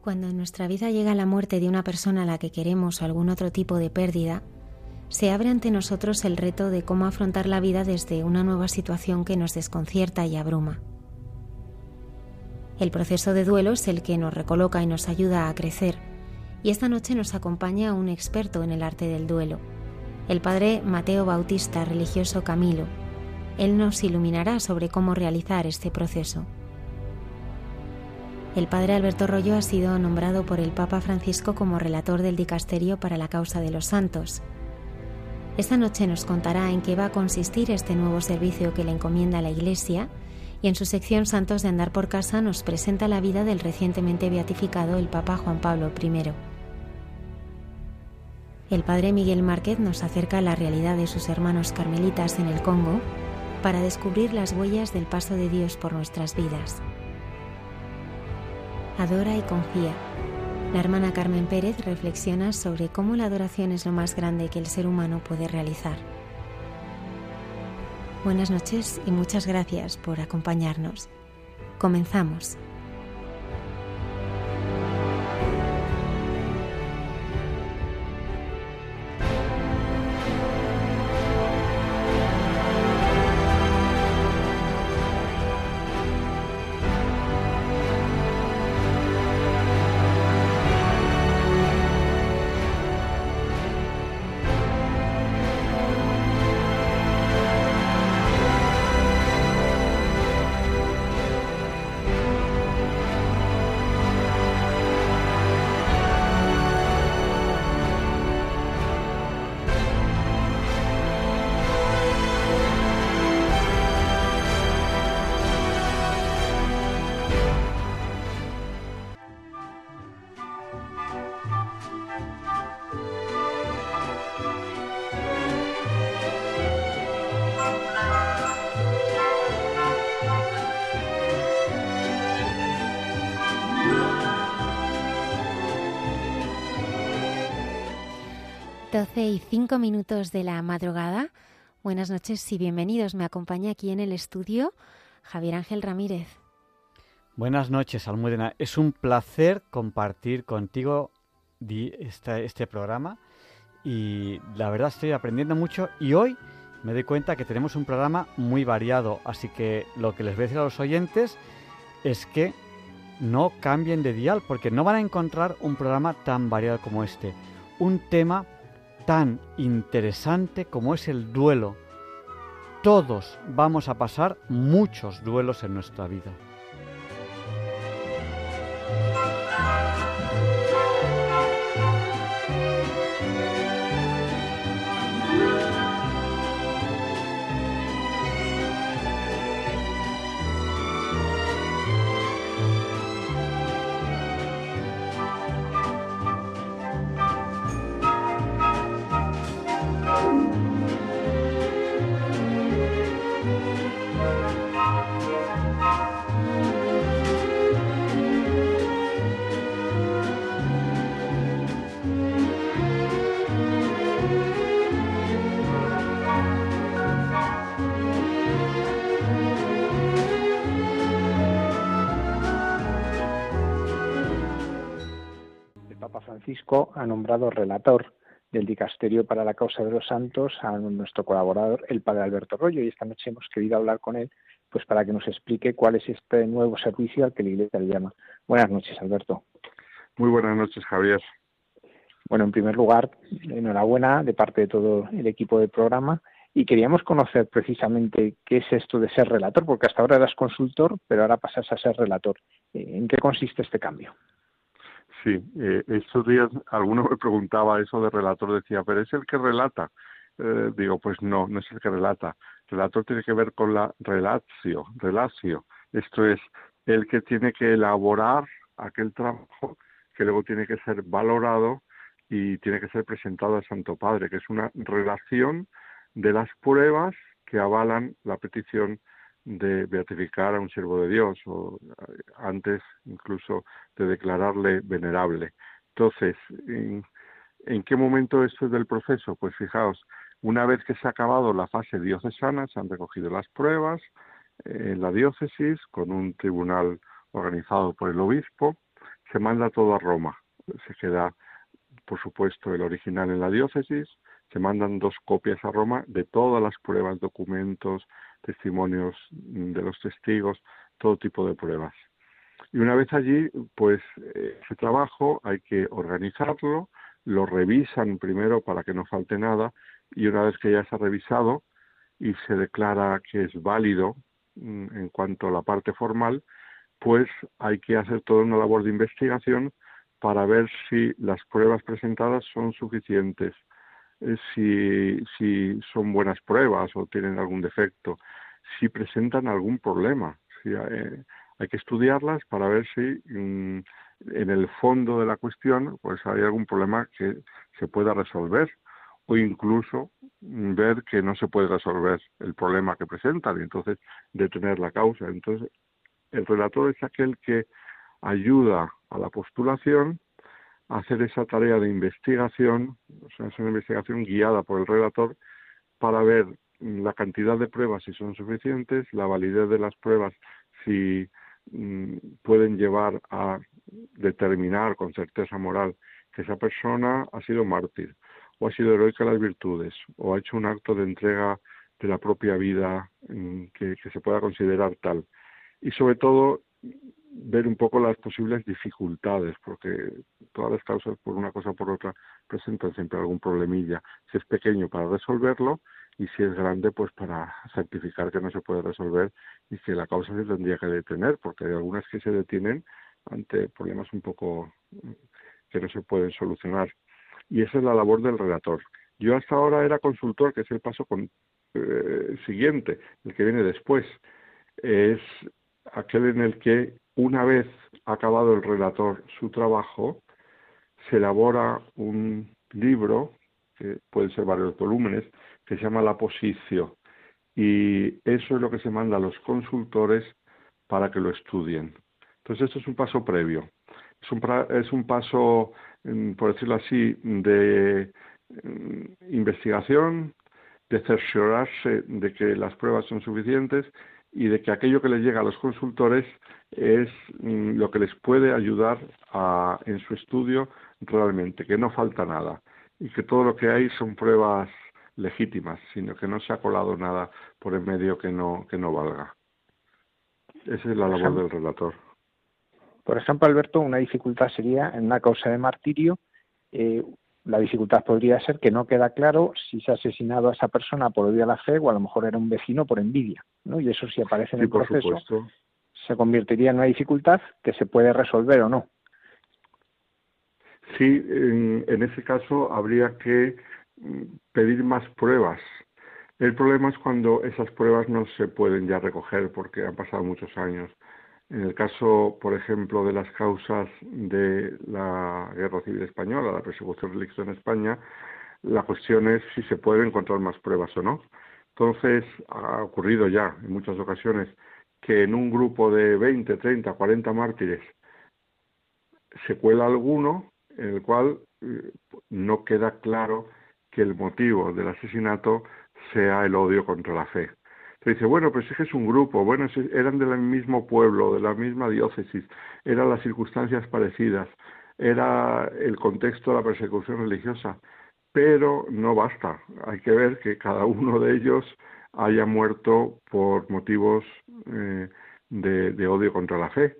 Cuando en nuestra vida llega la muerte de una persona a la que queremos o algún otro tipo de pérdida, se abre ante nosotros el reto de cómo afrontar la vida desde una nueva situación que nos desconcierta y abruma. El proceso de duelo es el que nos recoloca y nos ayuda a crecer, y esta noche nos acompaña un experto en el arte del duelo, el padre Mateo Bautista, religioso Camilo. Él nos iluminará sobre cómo realizar este proceso. El padre Alberto Rollo ha sido nombrado por el Papa Francisco como relator del Dicasterio para la Causa de los Santos. Esta noche nos contará en qué va a consistir este nuevo servicio que le encomienda la Iglesia y en su sección Santos de Andar por Casa nos presenta la vida del recientemente beatificado el Papa Juan Pablo I. El padre Miguel Márquez nos acerca a la realidad de sus hermanos carmelitas en el Congo para descubrir las huellas del paso de Dios por nuestras vidas. Adora y confía. La hermana Carmen Pérez reflexiona sobre cómo la adoración es lo más grande que el ser humano puede realizar. Buenas noches y muchas gracias por acompañarnos. Comenzamos. Y 5 minutos de la madrugada. Buenas noches y bienvenidos. Me acompaña aquí en el estudio Javier Ángel Ramírez. Buenas noches, Almudena. Es un placer compartir contigo este programa y la verdad estoy aprendiendo mucho y hoy me doy cuenta que tenemos un programa muy variado, así que lo que les voy a decir a los oyentes es que no cambien de dial porque no van a encontrar un programa tan variado como este. Un tema tan interesante como es el duelo. Todos vamos a pasar muchos duelos en nuestra vida. Francisco ha nombrado relator del Dicasterio para la Causa de los Santos a nuestro colaborador, el Padre Alberto Rollo, y esta noche hemos querido hablar con él pues para que nos explique cuál es este nuevo servicio al que la Iglesia le llama. Buenas noches, Alberto. Muy buenas noches, Javier. Bueno, en primer lugar, enhorabuena de parte de todo el equipo del programa, y queríamos conocer precisamente qué es esto de ser relator, porque hasta ahora eras consultor, pero ahora pasas a ser relator. ¿En qué consiste este cambio? Sí, estos días alguno me preguntaba eso de relator, decía, pero ¿es el que relata? Digo, pues no, no es el que relata. Relator tiene que ver con la relatio. Esto es el que tiene que elaborar aquel trabajo que luego tiene que ser valorado y tiene que ser presentado al Santo Padre, que es una relación de las pruebas que avalan la petición de beatificar a un siervo de Dios, o antes incluso de declararle venerable. Entonces, ¿en qué momento esto es del proceso? Pues fijaos, una vez que se ha acabado la fase diocesana, se han recogido las pruebas en la diócesis, con un tribunal organizado por el obispo, se manda todo a Roma. Se queda, por supuesto, el original en la diócesis, se mandan dos copias a Roma de todas las pruebas, documentos, testimonios de los testigos, todo tipo de pruebas. Y una vez allí, pues ese trabajo hay que organizarlo, lo revisan primero para que no falte nada, y una vez que ya se ha revisado y se declara que es válido en cuanto a la parte formal, pues hay que hacer toda una labor de investigación para ver si las pruebas presentadas son suficientes, si son buenas pruebas o tienen algún defecto, si presentan algún problema. Hay que estudiarlas para ver si en el fondo de la cuestión pues hay algún problema que se pueda resolver, o incluso ver que no se puede resolver el problema que presentan y entonces detener la causa. Entonces el relator es aquel que ayuda a la postulación hacer esa tarea de investigación, o sea, es una investigación guiada por el relator para ver la cantidad de pruebas si son suficientes, la validez de las pruebas si pueden llevar a determinar con certeza moral que esa persona ha sido mártir, o ha sido heroica en las virtudes, o ha hecho un acto de entrega de la propia vida que se pueda considerar tal. Y sobre todo ver un poco las posibles dificultades, porque todas las causas, por una cosa o por otra, presentan siempre algún problemilla. Si es pequeño, para resolverlo, y si es grande, pues para certificar que no se puede resolver y que la causa se tendría que detener, porque hay algunas que se detienen ante problemas un poco que no se pueden solucionar. Y esa es la labor del relator. Yo hasta ahora era consultor, que es el paso siguiente, el que viene después. Es aquel en el que, una vez acabado el relator su trabajo, se elabora un libro, que pueden ser varios volúmenes, que se llama la posicio, y eso es lo que se manda a los consultores para que lo estudien. Entonces esto es un paso previo, es un paso, por decirlo así, de investigación, de cerciorarse de que las pruebas son suficientes y de que aquello que les llega a los consultores es lo que les puede ayudar en su estudio realmente, que no falta nada y que todo lo que hay son pruebas legítimas, sino que no se ha colado nada por el medio que no valga. Esa es la labor del relator. Por ejemplo, Alberto, una dificultad sería en una causa de martirio. La dificultad podría ser que no queda claro si se ha asesinado a esa persona por odio a la fe o a lo mejor era un vecino por envidia, ¿no? Y eso, si aparece en el proceso, supuesto, se convertiría en una dificultad que se puede resolver o no. Sí, en ese caso habría que pedir más pruebas. El problema es cuando esas pruebas no se pueden ya recoger porque han pasado muchos años. En el caso, por ejemplo, de las causas de la Guerra Civil Española, la persecución religiosa en España, la cuestión es si se pueden encontrar más pruebas o no. Entonces, ha ocurrido ya en muchas ocasiones que en un grupo de 20, 30, 40 mártires se cuela alguno en el cual no queda claro que el motivo del asesinato sea el odio contra la fe. Se dice, bueno, pues es que es un grupo, bueno, eran del mismo pueblo, de la misma diócesis, eran las circunstancias parecidas. era el contexto de la persecución religiosa, pero no basta. Hay que ver que cada uno de ellos haya muerto por motivos de odio contra la fe.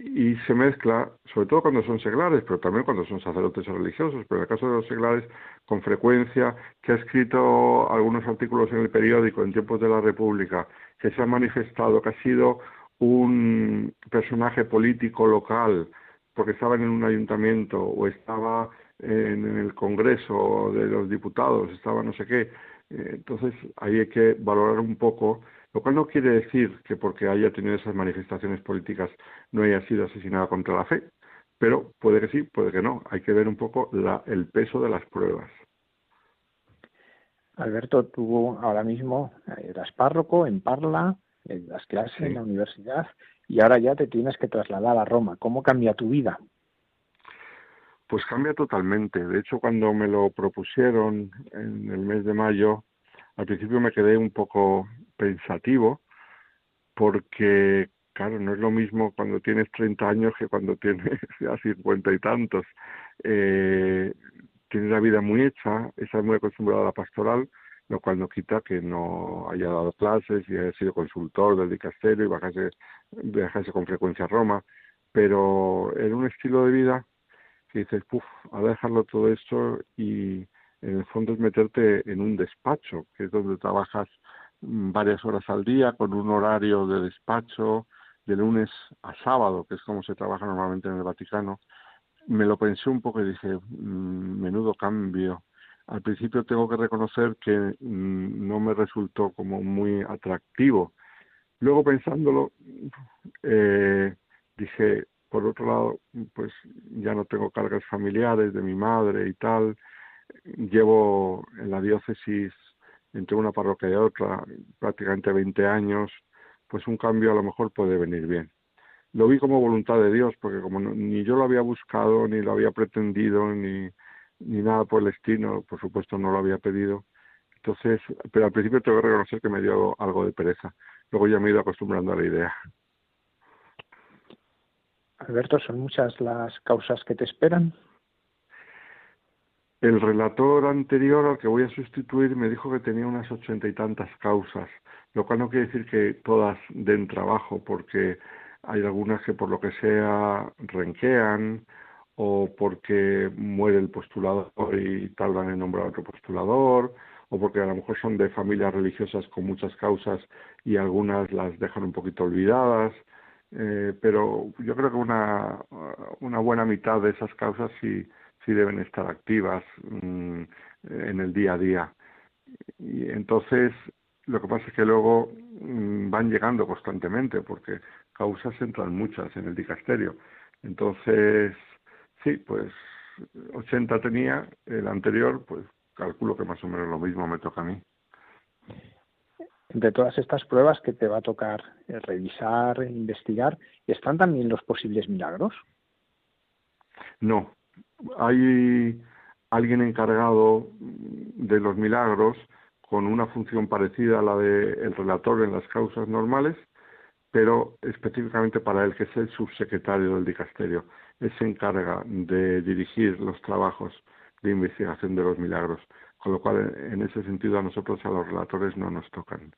Y se mezcla, sobre todo cuando son seglares, pero también cuando son sacerdotes o religiosos, pero en el caso de los seglares, con frecuencia, que ha escrito algunos artículos en el periódico en tiempos de la República, que se ha manifestado, que ha sido un personaje político local, porque estaba en un ayuntamiento o estaba en el Congreso de los Diputados, estaba no sé qué. Entonces, ahí hay que valorar un poco, lo cual no quiere decir que porque haya tenido esas manifestaciones políticas no haya sido asesinada contra la fe, pero puede que sí, puede que no. Hay que ver un poco el peso de las pruebas. Alberto, tú ahora mismo eras párroco en Parla, das clases sí. En la universidad, y ahora ya te tienes que trasladar a Roma. ¿Cómo cambia tu vida? Pues cambia totalmente. De hecho, cuando me lo propusieron en el mes de mayo, al principio me quedé un poco pensativo, porque, claro, no es lo mismo cuando tienes 30 años que cuando tienes ya 50 y tantos. Tienes la vida muy hecha, estás muy acostumbrado a la pastoral, lo cual no quita que no haya dado clases y haya sido consultor del dicasterio y viajase con frecuencia a Roma, pero era un estilo de vida que dices, puff, a dejarlo todo esto, y en el fondo es meterte en un despacho, que es donde trabajas varias horas al día, con un horario de despacho de lunes a sábado, que es como se trabaja normalmente en el Vaticano. Me lo pensé un poco y dije, menudo cambio. Al principio tengo que reconocer que no me resultó como muy atractivo. Luego pensándolo, dije, por otro lado, pues ya no tengo cargas familiares de mi madre y tal. Llevo en la diócesis, entre una parroquia y otra, prácticamente 20 años, pues un cambio a lo mejor puede venir bien. Lo vi como voluntad de Dios, porque como ni yo lo había buscado, ni lo había pretendido, ni nada por el estilo, por supuesto no lo había pedido. Entonces, pero al principio tengo que reconocer que me dio algo de pereza. Luego ya me he ido acostumbrando a la idea. Alberto, ¿son muchas las causas que te esperan? El relator anterior al que voy a sustituir me dijo que tenía unas 80 y tantas causas, lo cual no quiere decir que todas den trabajo, porque hay algunas que por lo que sea renquean, o porque muere el postulador y tardan en nombrar otro postulador, o porque a lo mejor son de familias religiosas con muchas causas y algunas las dejan un poquito olvidadas. Pero yo creo que una buena mitad de esas causas sí deben estar activas en el día a día. Y entonces lo que pasa es que luego van llegando constantemente, porque causas entran muchas en el dicasterio. Entonces, sí, pues 80 tenía el anterior, pues calculo que más o menos lo mismo me toca a mí. Entre todas estas pruebas que te va a tocar revisar, investigar, ¿están también los posibles milagros? No. Hay alguien encargado de los milagros con una función parecida a la del relator en las causas normales, pero específicamente para él, que es el subsecretario del dicasterio. Él se encarga de dirigir los trabajos de investigación de los milagros. Con lo cual, en ese sentido, a nosotros, a los relatores, no nos tocan.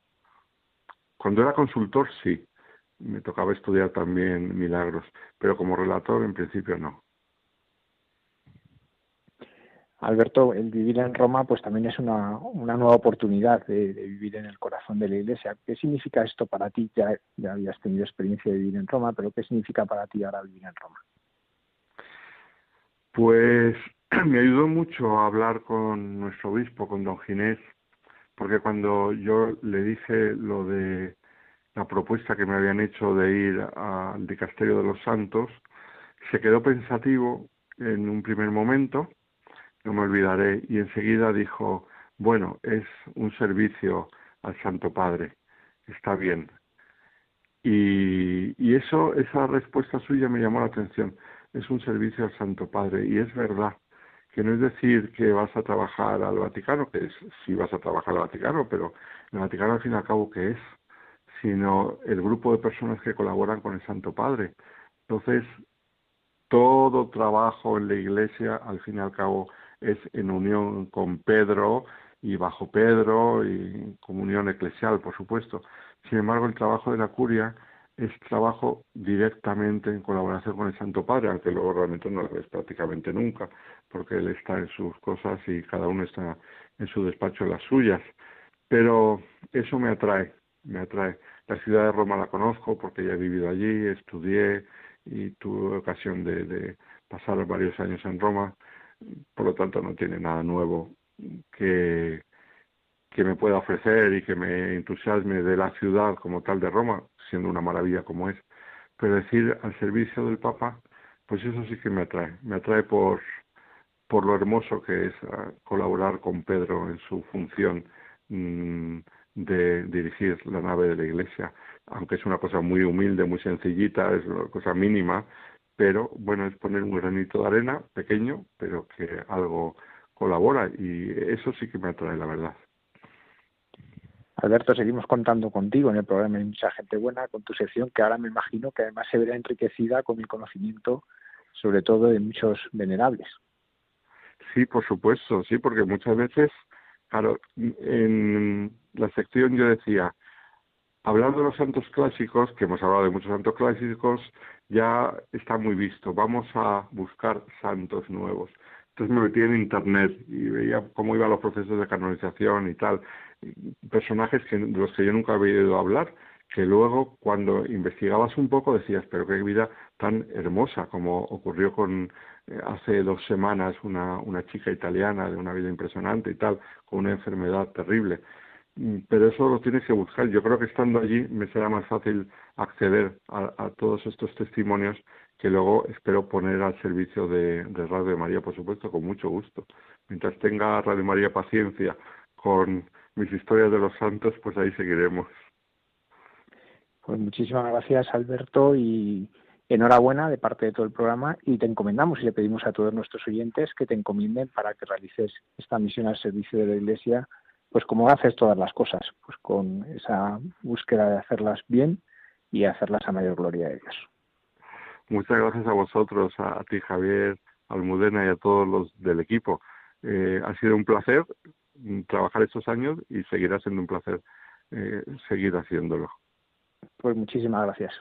Cuando era consultor, sí, me tocaba estudiar también milagros, pero como relator, en principio, no. Alberto, el vivir en Roma pues también es una nueva oportunidad de vivir en el corazón de la Iglesia. ¿Qué significa esto para ti? Ya habías tenido experiencia de vivir en Roma, pero ¿qué significa para ti ahora vivir en Roma? Pues me ayudó mucho a hablar con nuestro obispo, con don Ginés, porque cuando yo le dije lo de la propuesta que me habían hecho de ir al dicasterio de los santos, se quedó pensativo en un primer momento, no me olvidaré, y enseguida dijo, bueno, es un servicio al Santo Padre, está bien. Y esa respuesta suya me llamó la atención, es un servicio al Santo Padre, y es verdad. Que no es decir que vas a trabajar al Vaticano, que es sí vas a trabajar al Vaticano, pero el Vaticano al fin y al cabo ¿qué es? Sino el grupo de personas que colaboran con el Santo Padre. Entonces, Todo trabajo en la Iglesia, al fin y al cabo, es en unión con Pedro y bajo Pedro y comunión eclesial, por supuesto. Sin embargo, el trabajo de la curia es trabajo directamente en colaboración con el Santo Padre, aunque luego realmente no lo ves prácticamente nunca, porque él está en sus cosas y cada uno está en su despacho en las suyas. Pero eso me atrae, me atrae. La ciudad de Roma la conozco porque ya he vivido allí, estudié y tuve ocasión de pasar varios años en Roma. Por lo tanto, no tiene nada nuevo que me pueda ofrecer y que me entusiasme de la ciudad como tal de Roma, siendo una maravilla como es. Pero decir al servicio del Papa, pues eso sí que me atrae. Me atrae por lo hermoso que es colaborar con Pedro en su función de dirigir la nave de la Iglesia, aunque es una cosa muy humilde, muy sencillita, es una cosa mínima, pero bueno, es poner un granito de arena pequeño, pero que algo colabora, y eso sí que me atrae, la verdad. Alberto, seguimos contando contigo en el programa Hay Mucha Gente Buena, con tu sección, que ahora me imagino que además se verá enriquecida con el conocimiento, sobre todo de muchos venerables. Sí, por supuesto, sí, porque muchas veces, claro, en la sección yo decía, hablar de los santos clásicos, que hemos hablado de muchos santos clásicos, ya está muy visto, vamos a buscar santos nuevos. Entonces me metí en internet y veía cómo iban los procesos de canonización y tal, personajes de los que yo nunca había oído hablar, que luego cuando investigabas un poco decías, pero qué vida tan hermosa, como ocurrió con hace 2 semanas una chica italiana de una vida impresionante y tal, con una enfermedad terrible. Pero eso lo tienes que buscar. Yo creo que estando allí me será más fácil acceder a todos estos testimonios que luego espero poner al servicio de Radio María, por supuesto, con mucho gusto. Mientras tenga Radio María paciencia con mis historias de los santos, pues ahí seguiremos. Pues muchísimas gracias, Alberto, y enhorabuena de parte de todo el programa, y te encomendamos y le pedimos a todos nuestros oyentes que te encomienden para que realices esta misión al servicio de la Iglesia, pues como haces todas las cosas, pues con esa búsqueda de hacerlas bien y hacerlas a mayor gloria de Dios. Muchas gracias a vosotros, a ti, Javier, Almudena, y a todos los del equipo. Ha sido un placer trabajar estos años y seguirá siendo un placer seguir haciéndolo. Pues muchísimas gracias.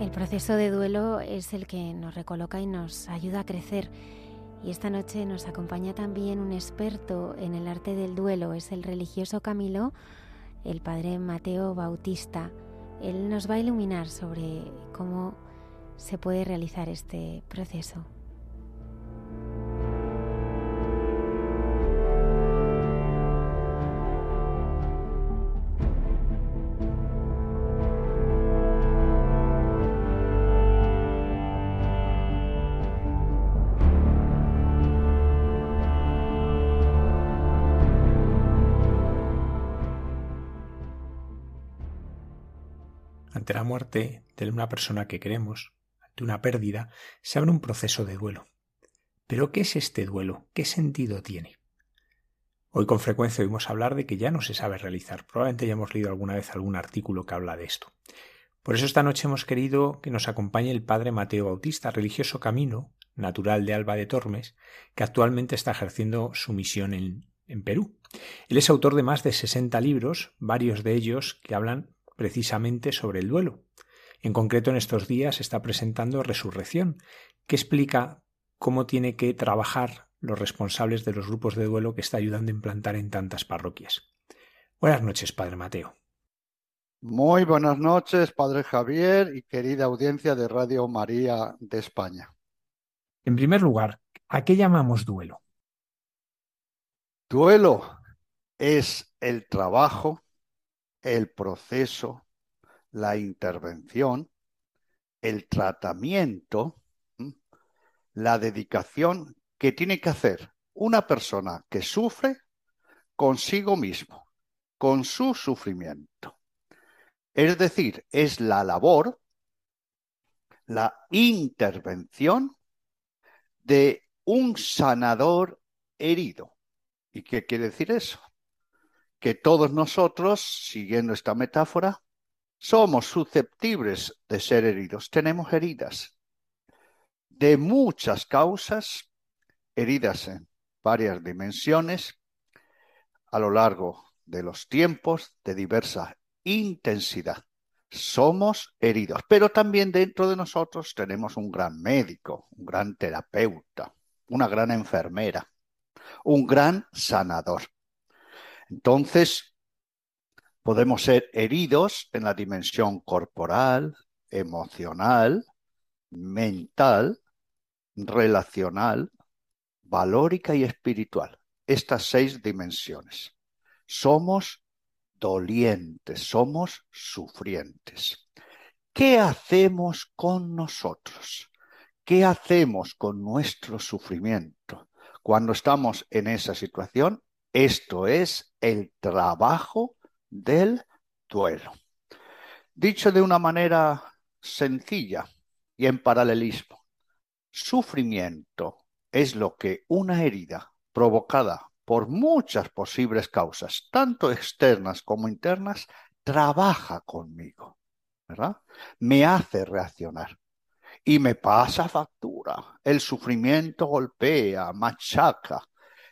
El proceso de duelo es el que nos recoloca y nos ayuda a crecer. Y esta noche nos acompaña también un experto en el arte del duelo. Es el religioso Camilo, el padre Mateo Bautista. Él nos va a iluminar sobre cómo se puede realizar este proceso. Ante la muerte de una persona que queremos, ante una pérdida, se abre un proceso de duelo. ¿Pero qué es este duelo? ¿Qué sentido tiene? Hoy con frecuencia oímos hablar de que ya no se sabe realizar. Probablemente ya hemos leído alguna vez algún artículo que habla de esto. Por eso esta noche hemos querido que nos acompañe el padre Mateo Bautista, religioso Camino, natural de Alba de Tormes, que actualmente está ejerciendo su misión en Perú. Él es autor de más de 60 libros, varios de ellos que hablan precisamente sobre el duelo. En concreto, en estos días está presentando Resurrección, que explica cómo tiene que trabajar los responsables de los grupos de duelo que está ayudando a implantar en tantas parroquias. Buenas noches, Padre Mateo. Muy buenas noches, Padre Javier y querida audiencia de Radio María de España. En primer lugar, ¿a qué llamamos duelo? Duelo es el trabajo, el proceso, la intervención, el tratamiento, la dedicación que tiene que hacer una persona que sufre consigo mismo, con su sufrimiento. Es decir, es la labor, la intervención de un sanador herido. ¿Y qué quiere decir eso? Que todos nosotros, siguiendo esta metáfora, somos susceptibles de ser heridos. Tenemos heridas de muchas causas, heridas en varias dimensiones, a lo largo de los tiempos, de diversa intensidad. Somos heridos, pero también dentro de nosotros tenemos un gran médico, un gran terapeuta, una gran enfermera, un gran sanador. Entonces, podemos ser heridos en la dimensión corporal, emocional, mental, relacional, valórica y espiritual. Estas 6 dimensiones. Somos dolientes, somos sufrientes. ¿Qué hacemos con nosotros? ¿Qué hacemos con nuestro sufrimiento? Cuando estamos en esa situación, esto es el trabajo del duelo. Dicho de una manera sencilla y en paralelismo, sufrimiento es lo que una herida provocada por muchas posibles causas, tanto externas como internas, trabaja conmigo, ¿verdad? Me hace reaccionar. Y me pasa factura, el sufrimiento golpea, machaca,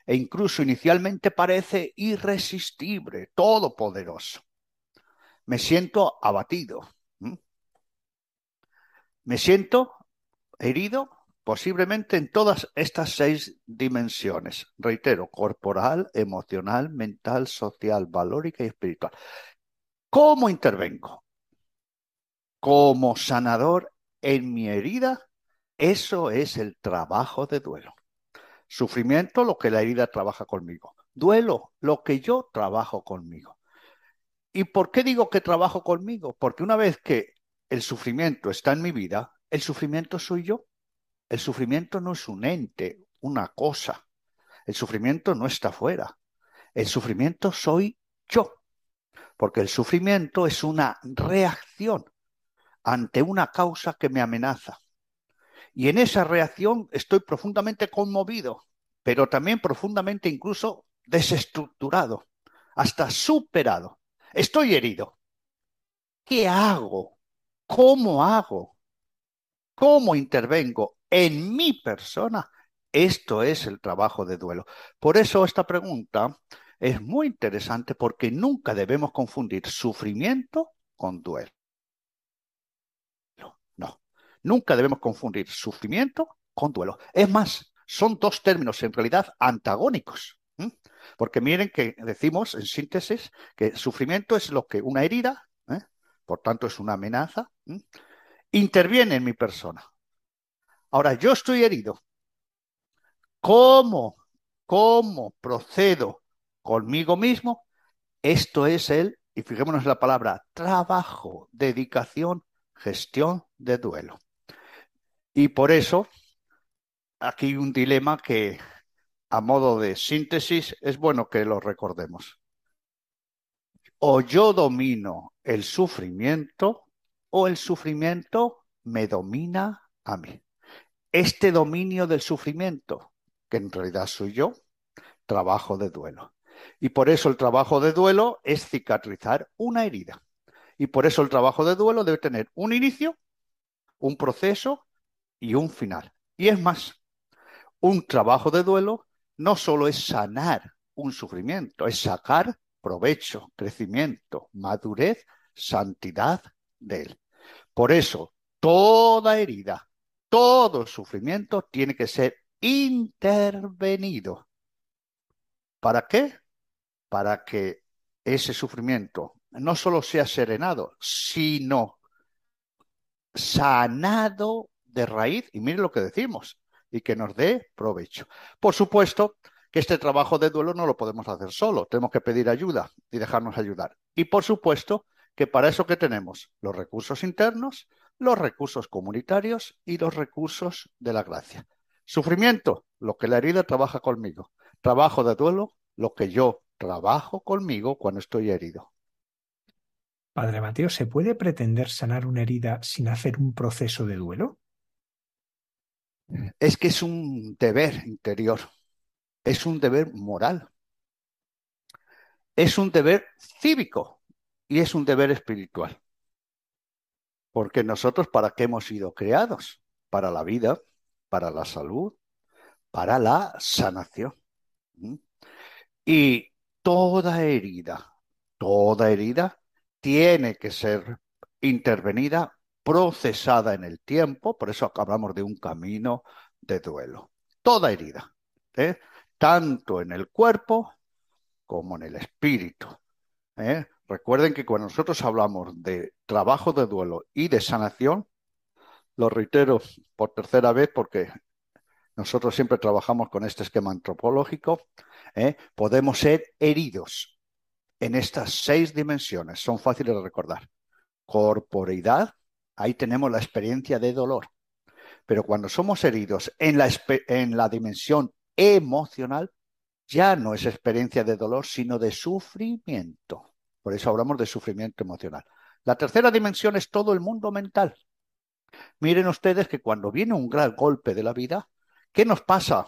e incluso inicialmente parece irresistible, todopoderoso. Me siento abatido, me siento herido posiblemente en todas estas 6 dimensiones, reitero, corporal, emocional, mental, social, valórica y espiritual. ¿Cómo intervengo? Como sanador en mi herida, eso es el trabajo de duelo. Sufrimiento, lo que la herida trabaja conmigo. Duelo, lo que yo trabajo conmigo. ¿Y por qué digo que trabajo conmigo? Porque una vez que el sufrimiento está en mi vida, el sufrimiento soy yo. El sufrimiento no es un ente, una cosa. El sufrimiento no está fuera. El sufrimiento soy yo. Porque el sufrimiento es una reacción ante una causa que me amenaza. Y en esa reacción estoy profundamente conmovido, pero también profundamente incluso desestructurado, hasta superado. Estoy herido. ¿Qué hago? ¿Cómo hago? ¿Cómo intervengo en mi persona? Esto es el trabajo de duelo. Por eso esta pregunta es muy interesante, porque nunca debemos confundir sufrimiento con duelo. Nunca debemos confundir sufrimiento con duelo. Es más, son 2 términos en realidad antagónicos. Porque miren que decimos, en síntesis, que sufrimiento es lo que una herida, por tanto es una amenaza, interviene en mi persona. Ahora, yo estoy herido. ¿Cómo procedo conmigo mismo? Esto es el, y fijémonos en la palabra, trabajo, dedicación, gestión de duelo. Y por eso, aquí hay un dilema que, a modo de síntesis, es bueno que lo recordemos. O yo domino el sufrimiento, o el sufrimiento me domina a mí. Este dominio del sufrimiento, que en realidad soy yo, trabajo de duelo. Y por eso el trabajo de duelo es cicatrizar una herida. Y por eso el trabajo de duelo debe tener un inicio, un proceso y un final. Y es más, un trabajo de duelo no solo es sanar un sufrimiento, es sacar provecho, crecimiento, madurez, santidad de él. Por eso, toda herida, todo sufrimiento tiene que ser intervenido. ¿Para qué? Para que ese sufrimiento no solo sea serenado, sino sanado de raíz, y miren lo que decimos, y que nos dé provecho. Por supuesto que este trabajo de duelo no lo podemos hacer solo, tenemos que pedir ayuda y dejarnos ayudar. Y por supuesto que para eso que tenemos los recursos internos, los recursos comunitarios y los recursos de la gracia. Sufrimiento, lo que la herida trabaja conmigo. Trabajo de duelo, lo que yo trabajo conmigo cuando estoy herido. Padre Mateo, ¿se puede pretender sanar una herida sin hacer un proceso de duelo? Es que es un deber interior, es un deber moral, es un deber cívico y es un deber espiritual. Porque nosotros, ¿para qué hemos sido creados? Para la vida, para la salud, para la sanación. Y toda herida tiene que ser intervenida, procesada en el tiempo, por eso hablamos de un camino de duelo. Toda herida, tanto en el cuerpo como en el espíritu. Recuerden que cuando nosotros hablamos de trabajo de duelo y de sanación, lo reitero por tercera vez porque nosotros siempre trabajamos con este esquema antropológico, podemos ser heridos en estas 6 dimensiones, son fáciles de recordar. Corporeidad, ahí tenemos la experiencia de dolor, pero cuando somos heridos en la dimensión emocional, ya no es experiencia de dolor, sino de sufrimiento. Por eso hablamos de sufrimiento emocional. La tercera dimensión es todo el mundo mental. Miren ustedes que cuando viene un gran golpe de la vida, ¿qué nos pasa?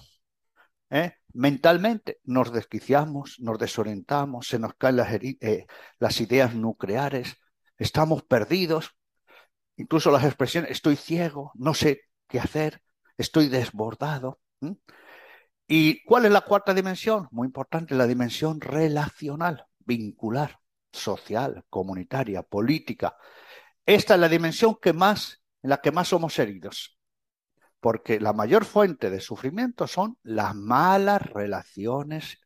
Mentalmente nos desquiciamos, nos desorientamos, se nos caen las ideas nucleares, estamos perdidos, incluso las expresiones, estoy ciego, no sé qué hacer, estoy desbordado. ¿Y cuál es la cuarta dimensión? Muy importante, la dimensión relacional, vincular, social, comunitaria, política. Esta es la dimensión en la que más somos heridos, porque la mayor fuente de sufrimiento son las malas relaciones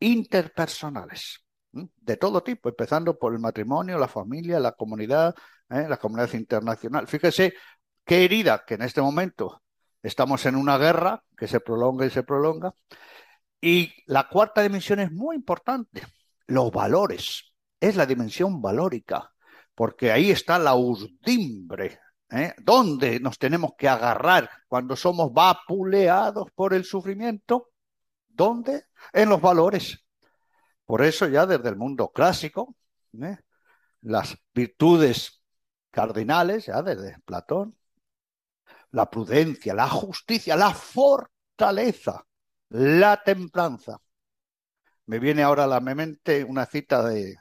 interpersonales, de todo tipo, empezando por el matrimonio, la familia, la comunidad internacional. Fíjese qué herida, que en este momento estamos en una guerra que se prolonga. Y la cuarta dimensión es muy importante, los valores. Es la dimensión valórica, porque ahí está la urdimbre, donde nos tenemos que agarrar cuando somos vapuleados por el sufrimiento. ¿Dónde? En los valores. Por eso ya desde el mundo clásico, las virtudes cardinales, ya desde Platón, la prudencia, la justicia, la fortaleza, la templanza. Me viene ahora a la mente una cita de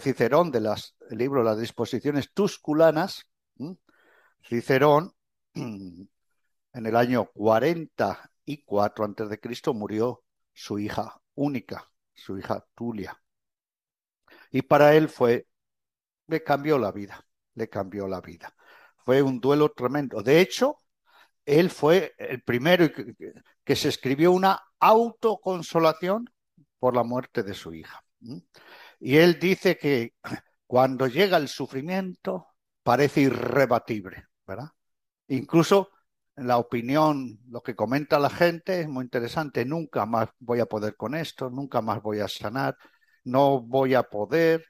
Cicerón, del libro Las Disposiciones Tusculanas. Cicerón, en el año 44 a.C., murió su hija única, su hija Tulia. Y para él le cambió la vida, le cambió la vida. Fue un duelo tremendo. De hecho, él fue el primero que se escribió una autoconsolación por la muerte de su hija. Y él dice que cuando llega el sufrimiento parece irrebatible, ¿verdad? Incluso la opinión, lo que comenta la gente es muy interesante. Nunca más voy a poder con esto, nunca más voy a sanar, no voy a poder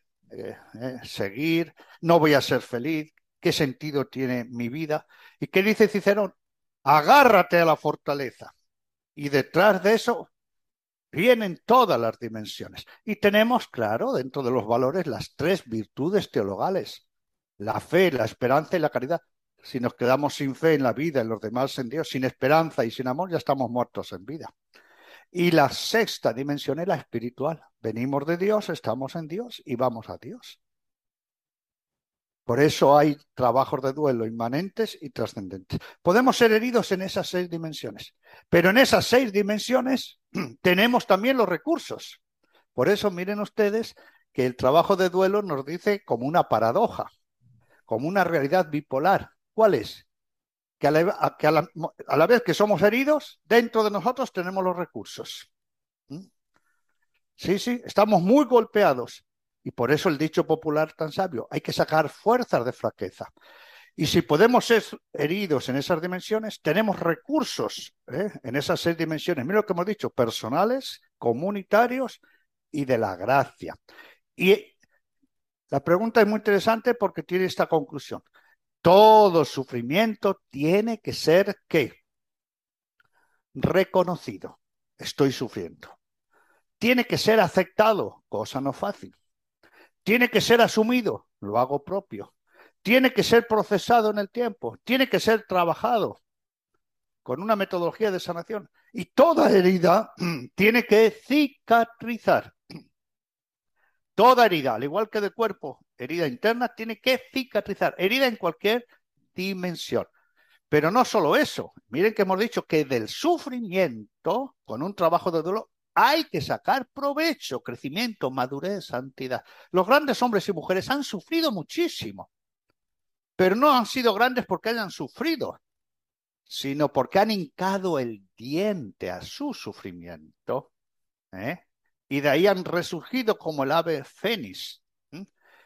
seguir, no voy a ser feliz. ¿Qué sentido tiene mi vida? ¿Y qué dice Cicerón? Agárrate a la fortaleza. Y detrás de eso vienen todas las dimensiones. Y tenemos, claro, dentro de los valores, las 3 virtudes teologales. La fe, la esperanza y la caridad. Si nos quedamos sin fe en la vida, en los demás, en Dios, sin esperanza y sin amor, ya estamos muertos en vida. Y la 6ª dimensión es la espiritual. Venimos de Dios, estamos en Dios y vamos a Dios. Por eso hay trabajos de duelo inmanentes y trascendentes. Podemos ser heridos en esas 6 dimensiones, pero en esas 6 dimensiones tenemos también los recursos. Por eso miren ustedes que el trabajo de duelo nos dice como una paradoja, como una realidad bipolar. ¿Cuál es? que a la vez que somos heridos, dentro de nosotros tenemos los recursos. Sí, estamos muy golpeados. Y por eso el dicho popular tan sabio, hay que sacar fuerzas de flaqueza. Y si podemos ser heridos en esas dimensiones, tenemos recursos en esas 6 dimensiones. Mira lo que hemos dicho, personales, comunitarios y de la gracia. Y la pregunta es muy interesante porque tiene esta conclusión. Todo sufrimiento tiene que ser, ¿qué? Reconocido. Estoy sufriendo. Tiene que ser aceptado, cosa no fácil. Tiene que ser asumido, lo hago propio. Tiene que ser procesado en el tiempo. Tiene que ser trabajado con una metodología de sanación. Y toda herida tiene que cicatrizar. Toda herida, al igual que de cuerpo, herida interna, tiene que cicatrizar. Herida en cualquier dimensión. Pero no solo eso. Miren que hemos dicho que del sufrimiento, con un trabajo de dolor, hay que sacar provecho, crecimiento, madurez, santidad. Los grandes hombres y mujeres han sufrido muchísimo. Pero no han sido grandes porque hayan sufrido, sino porque han hincado el diente a su sufrimiento, y de ahí han resurgido como el ave fénix.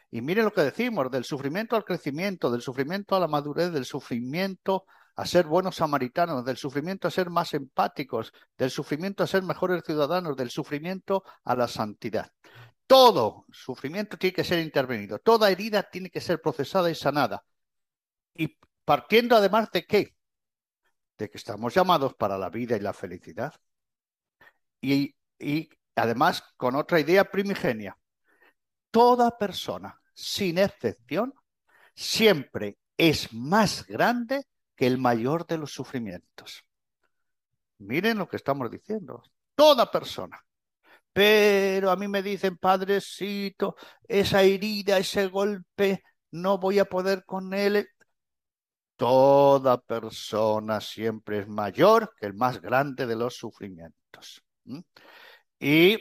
Y miren lo que decimos, del sufrimiento al crecimiento, del sufrimiento a la madurez, del sufrimiento a ser buenos samaritanos, del sufrimiento a ser más empáticos, del sufrimiento a ser mejores ciudadanos, del sufrimiento a la santidad. Todo sufrimiento tiene que ser intervenido, toda herida tiene que ser procesada y sanada. Y partiendo además de qué, de que estamos llamados para la vida y la felicidad. Y además con otra idea primigenia. Toda persona, sin excepción, siempre es más grande que el mayor de los sufrimientos. Miren lo que estamos diciendo. Toda persona. Pero a mí me dicen, padrecito, esa herida, ese golpe, no voy a poder con él. Toda persona siempre es mayor que el más grande de los sufrimientos. Y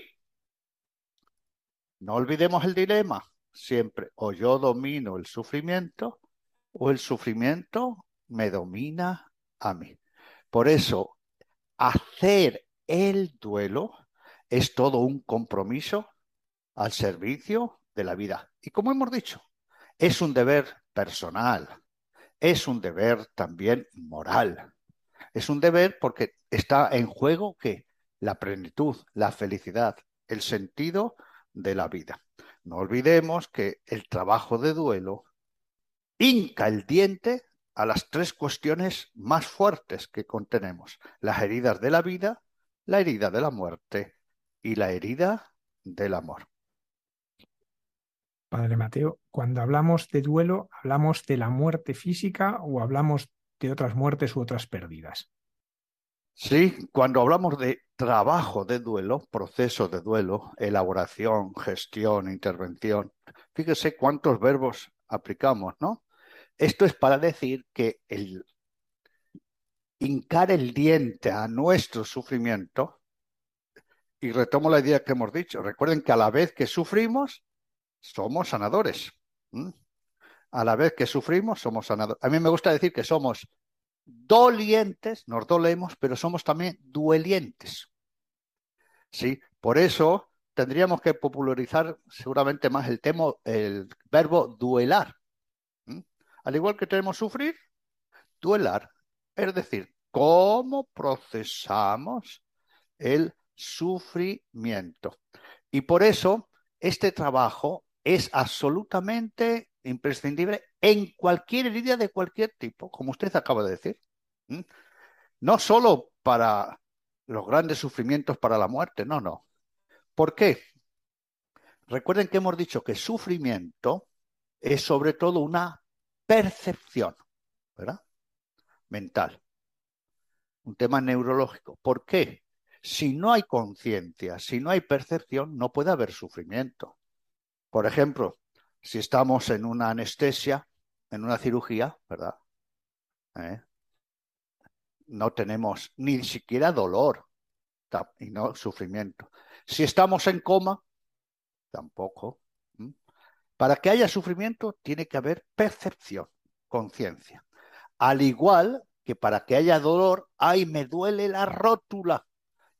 no olvidemos el dilema. Siempre o yo domino el sufrimiento o el sufrimiento me domina a mí. Por eso, hacer el duelo es todo un compromiso al servicio de la vida. Y como hemos dicho, es un deber personal. Es un deber también moral. Es un deber porque está en juego que la plenitud, la felicidad, el sentido de la vida. No olvidemos que el trabajo de duelo hinca el diente a las 3 cuestiones más fuertes que contenemos. Las heridas de la vida, la herida de la muerte y la herida del amor. Padre Mateo, cuando hablamos de duelo, ¿hablamos de la muerte física o hablamos de otras muertes u otras pérdidas? Sí, cuando hablamos de trabajo de duelo, proceso de duelo, elaboración, gestión, intervención, fíjese cuántos verbos aplicamos, ¿no? Esto es para decir que el hincar el diente a nuestro sufrimiento, y retomo la idea que hemos dicho, recuerden que a la vez que sufrimos, somos sanadores. A la vez que sufrimos, somos sanadores. A mí me gusta decir que somos dolientes, nos dolemos, pero somos también duelientes. ¿Sí? Por eso tendríamos que popularizar seguramente más el verbo duelar. Al igual que tenemos sufrir, duelar. Es decir, ¿cómo procesamos el sufrimiento? Y por eso este trabajo es absolutamente imprescindible en cualquier herida de cualquier tipo, como usted acaba de decir. No solo para los grandes sufrimientos, para la muerte, no. ¿Por qué? Recuerden que hemos dicho que sufrimiento es sobre todo una percepción, ¿verdad? Mental. Un tema neurológico. ¿Por qué? Si no hay conciencia, si no hay percepción, no puede haber sufrimiento. Por ejemplo, si estamos en una anestesia, en una cirugía, ¿verdad? No tenemos ni siquiera dolor y no sufrimiento. Si estamos en coma, tampoco. Para que haya sufrimiento tiene que haber percepción, conciencia. Al igual que para que haya dolor, ¡ay, me duele la rótula!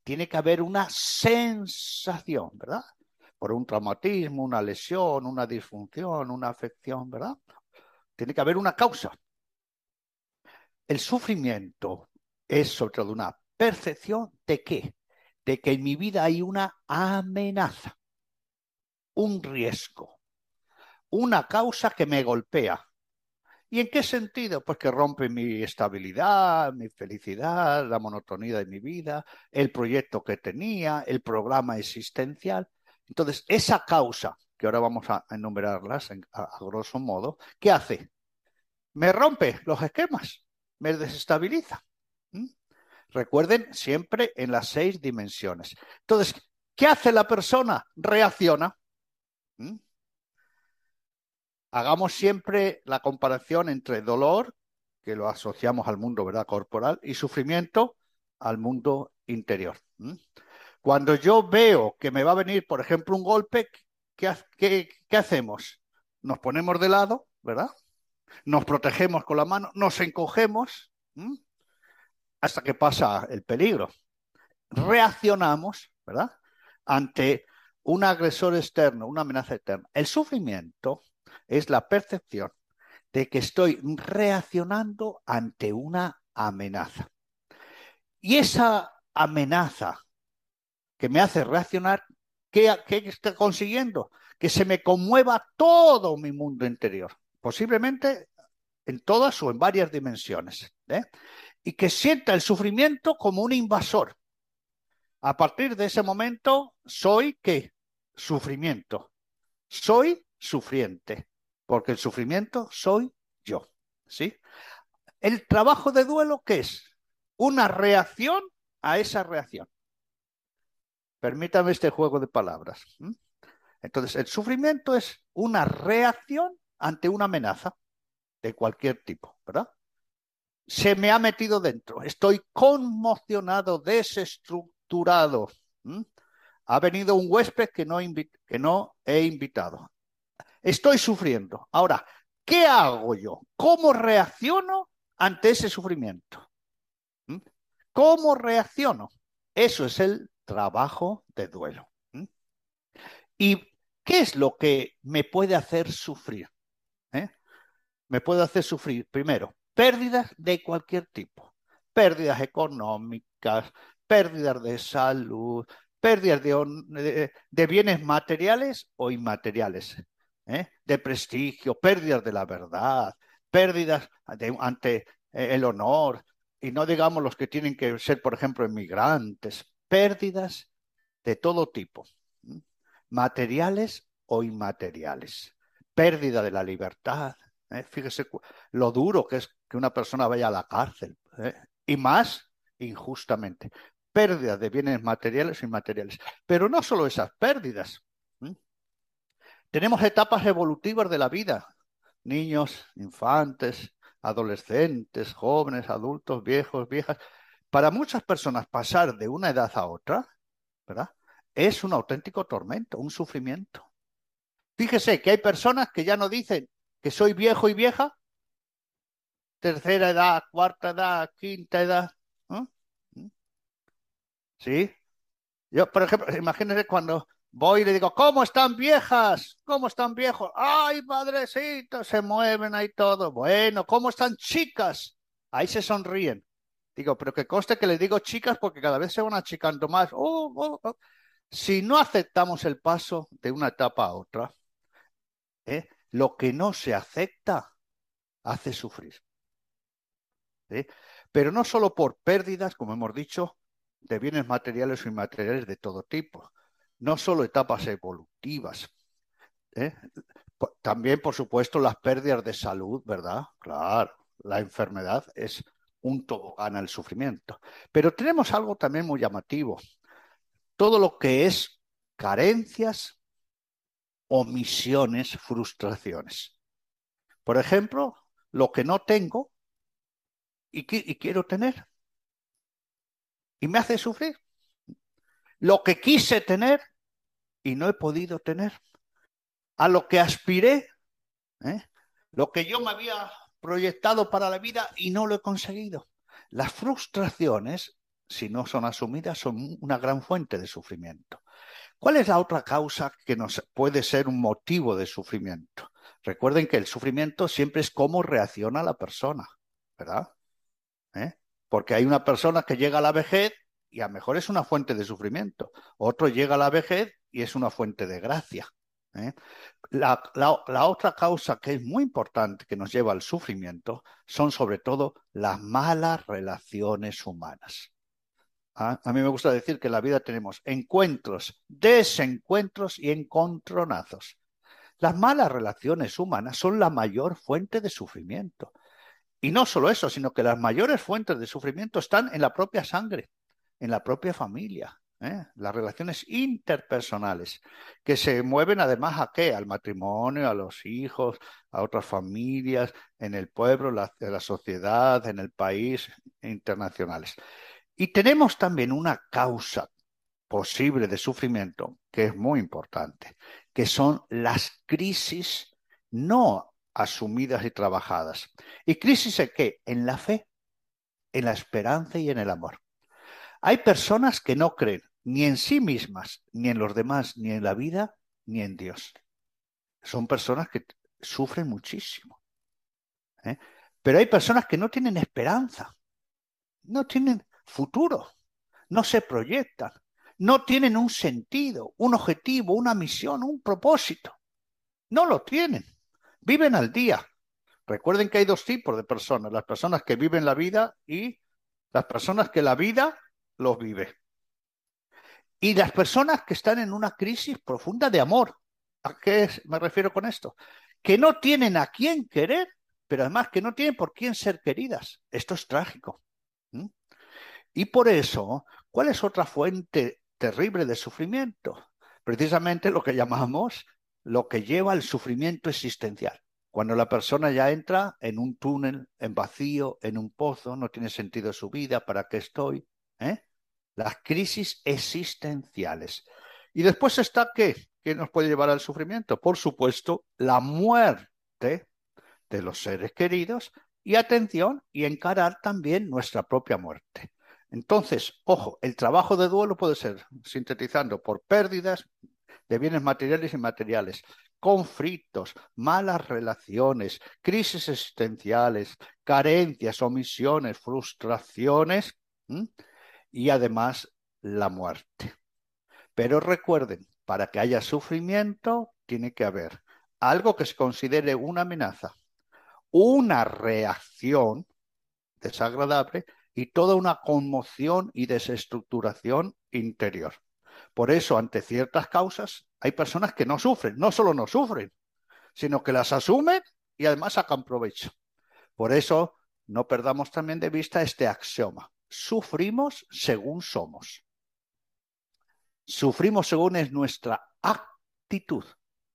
Tiene que haber una sensación, ¿verdad? Por un traumatismo, una lesión, una disfunción, una afección, ¿verdad? Tiene que haber una causa. El sufrimiento es sobre todo una percepción de qué, de que en mi vida hay una amenaza, un riesgo, una causa que me golpea. ¿Y en qué sentido? Pues que rompe mi estabilidad, mi felicidad, la monotonía de mi vida, el proyecto que tenía, el programa existencial. Entonces, esa causa, que ahora vamos a enumerarlas a grosso modo, ¿qué hace? Me rompe los esquemas, me desestabiliza. Recuerden siempre en las 6 dimensiones. Entonces, ¿qué hace la persona? Reacciona. Hagamos siempre la comparación entre dolor, que lo asociamos al mundo, ¿verdad?, corporal, y sufrimiento al mundo interior. Cuando yo veo que me va a venir, por ejemplo, un golpe, ¿qué hacemos? Nos ponemos de lado, ¿verdad? Nos protegemos con la mano, nos encogemos, hasta que pasa el peligro. Reaccionamos, ¿verdad?, ante un agresor externo, una amenaza externa. El sufrimiento es la percepción de que estoy reaccionando ante una amenaza. Y esa amenaza que me hace reaccionar, ¿qué está consiguiendo? Que se me conmueva todo mi mundo interior, posiblemente en todas o en varias dimensiones, y que sienta el sufrimiento como un invasor. A partir de ese momento, ¿soy qué? Sufrimiento. Soy sufriente, porque el sufrimiento soy yo, ¿sí? El trabajo de duelo, ¿qué es? Una reacción a esa reacción. Permítame este juego de palabras. Entonces, el sufrimiento es una reacción ante una amenaza de cualquier tipo, ¿verdad? Se me ha metido dentro, estoy conmocionado, desestructurado. Ha venido un huésped que no he invitado. Estoy sufriendo. Ahora, ¿qué hago yo? ¿Cómo reacciono ante ese sufrimiento? ¿Cómo reacciono? Eso es el trabajo de duelo. ¿Y qué es lo que me puede hacer sufrir? Me puede hacer sufrir, primero, pérdidas de cualquier tipo. Pérdidas económicas, pérdidas de salud, pérdidas de bienes materiales o inmateriales. De prestigio, pérdidas de la verdad, pérdidas ante el honor, y no digamos los que tienen que ser, por ejemplo, inmigrantes, pérdidas de todo tipo, materiales o inmateriales, pérdida de la libertad, fíjese lo duro que es que una persona vaya a la cárcel, y más injustamente, pérdidas de bienes materiales o inmateriales, pero no solo esas pérdidas. Tenemos etapas evolutivas de la vida, niños, infantes, adolescentes, jóvenes, adultos, viejos, viejas. Para muchas personas pasar de una edad a otra, ¿verdad?, es un auténtico tormento, un sufrimiento. Fíjese que hay personas que ya no dicen que soy viejo y vieja, tercera edad, cuarta edad, quinta edad. ¿Sí? Yo, por ejemplo, imagínense cuando voy y le digo, ¿cómo están viejas? ¿Cómo están viejos? ¡Ay, madrecito! Se mueven ahí todo. Bueno, ¿cómo están chicas? Ahí se sonríen. Digo, pero que conste que les digo chicas porque cada vez se van achicando más. Si no aceptamos el paso de una etapa a otra, lo que no se acepta hace sufrir. Pero no solo por pérdidas, como hemos dicho, de bienes materiales o inmateriales de todo tipo. No solo etapas evolutivas, también, por supuesto, las pérdidas de salud, ¿verdad? Claro, la enfermedad es un tobogán al sufrimiento. Pero tenemos algo también muy llamativo, todo lo que es carencias, omisiones, frustraciones. Por ejemplo, lo que no tengo y quiero tener y me hace sufrir. Lo que quise tener y no he podido tener, a lo que aspiré, lo que yo me había proyectado para la vida y no lo he conseguido. Las frustraciones, si no son asumidas, son una gran fuente de sufrimiento. ¿Cuál es la otra causa que nos puede ser un motivo de sufrimiento? Recuerden que el sufrimiento siempre es cómo reacciona la persona, ¿verdad? Porque hay una persona que llega a la vejez y a lo mejor es una fuente de sufrimiento. Otro llega a la vejez y es una fuente de gracia. La otra causa que es muy importante que nos lleva al sufrimiento son sobre todo las malas relaciones humanas. A mí me gusta decir que en la vida tenemos encuentros, desencuentros y encontronazos. Las malas relaciones humanas son la mayor fuente de sufrimiento. Y no solo eso, sino que las mayores fuentes de sufrimiento están en la propia sangre, en la propia familia. Las relaciones interpersonales que se mueven además ¿a qué? Al matrimonio, a los hijos, a otras familias, en el pueblo, la sociedad, en el país, internacionales. Y tenemos también una causa posible de sufrimiento que es muy importante, que son las crisis no asumidas y trabajadas. ¿Y crisis en qué? En la fe, en la esperanza y en el amor. Hay personas que no creen ni en sí mismas, ni en los demás, ni en la vida, ni en Dios. Son personas que sufren muchísimo. Pero hay personas que no tienen esperanza, no tienen futuro, no se proyectan, no tienen un sentido, un objetivo, una misión, un propósito. No lo tienen, viven al día. Recuerden que hay dos tipos de personas, las personas que viven la vida y las personas que la vida los vive. Y las personas que están en una crisis profunda de amor. ¿A qué me refiero con esto? Que no tienen a quién querer, pero además que no tienen por quién ser queridas. Esto es trágico. Y por eso, ¿cuál es otra fuente terrible de sufrimiento? Precisamente lo que llamamos lo que lleva al sufrimiento existencial. Cuando la persona ya entra en un túnel, en vacío, en un pozo, no tiene sentido su vida, ¿para qué estoy? Las crisis existenciales. Y después está ¿qué? ¿Qué nos puede llevar al sufrimiento? Por supuesto, la muerte de los seres queridos y, atención, y encarar también nuestra propia muerte. Entonces, ojo, el trabajo de duelo puede ser, sintetizando, por pérdidas de bienes materiales e inmateriales, conflictos, malas relaciones, crisis existenciales, carencias, omisiones, frustraciones, y además la muerte. Pero recuerden, para que haya sufrimiento tiene que haber algo que se considere una amenaza, una reacción desagradable y toda una conmoción y desestructuración interior. Por eso, ante ciertas causas, hay personas que no sufren, no solo no sufren, sino que las asumen y además sacan provecho. Por eso, no perdamos también de vista este axioma. Sufrimos según somos. Sufrimos según es nuestra actitud,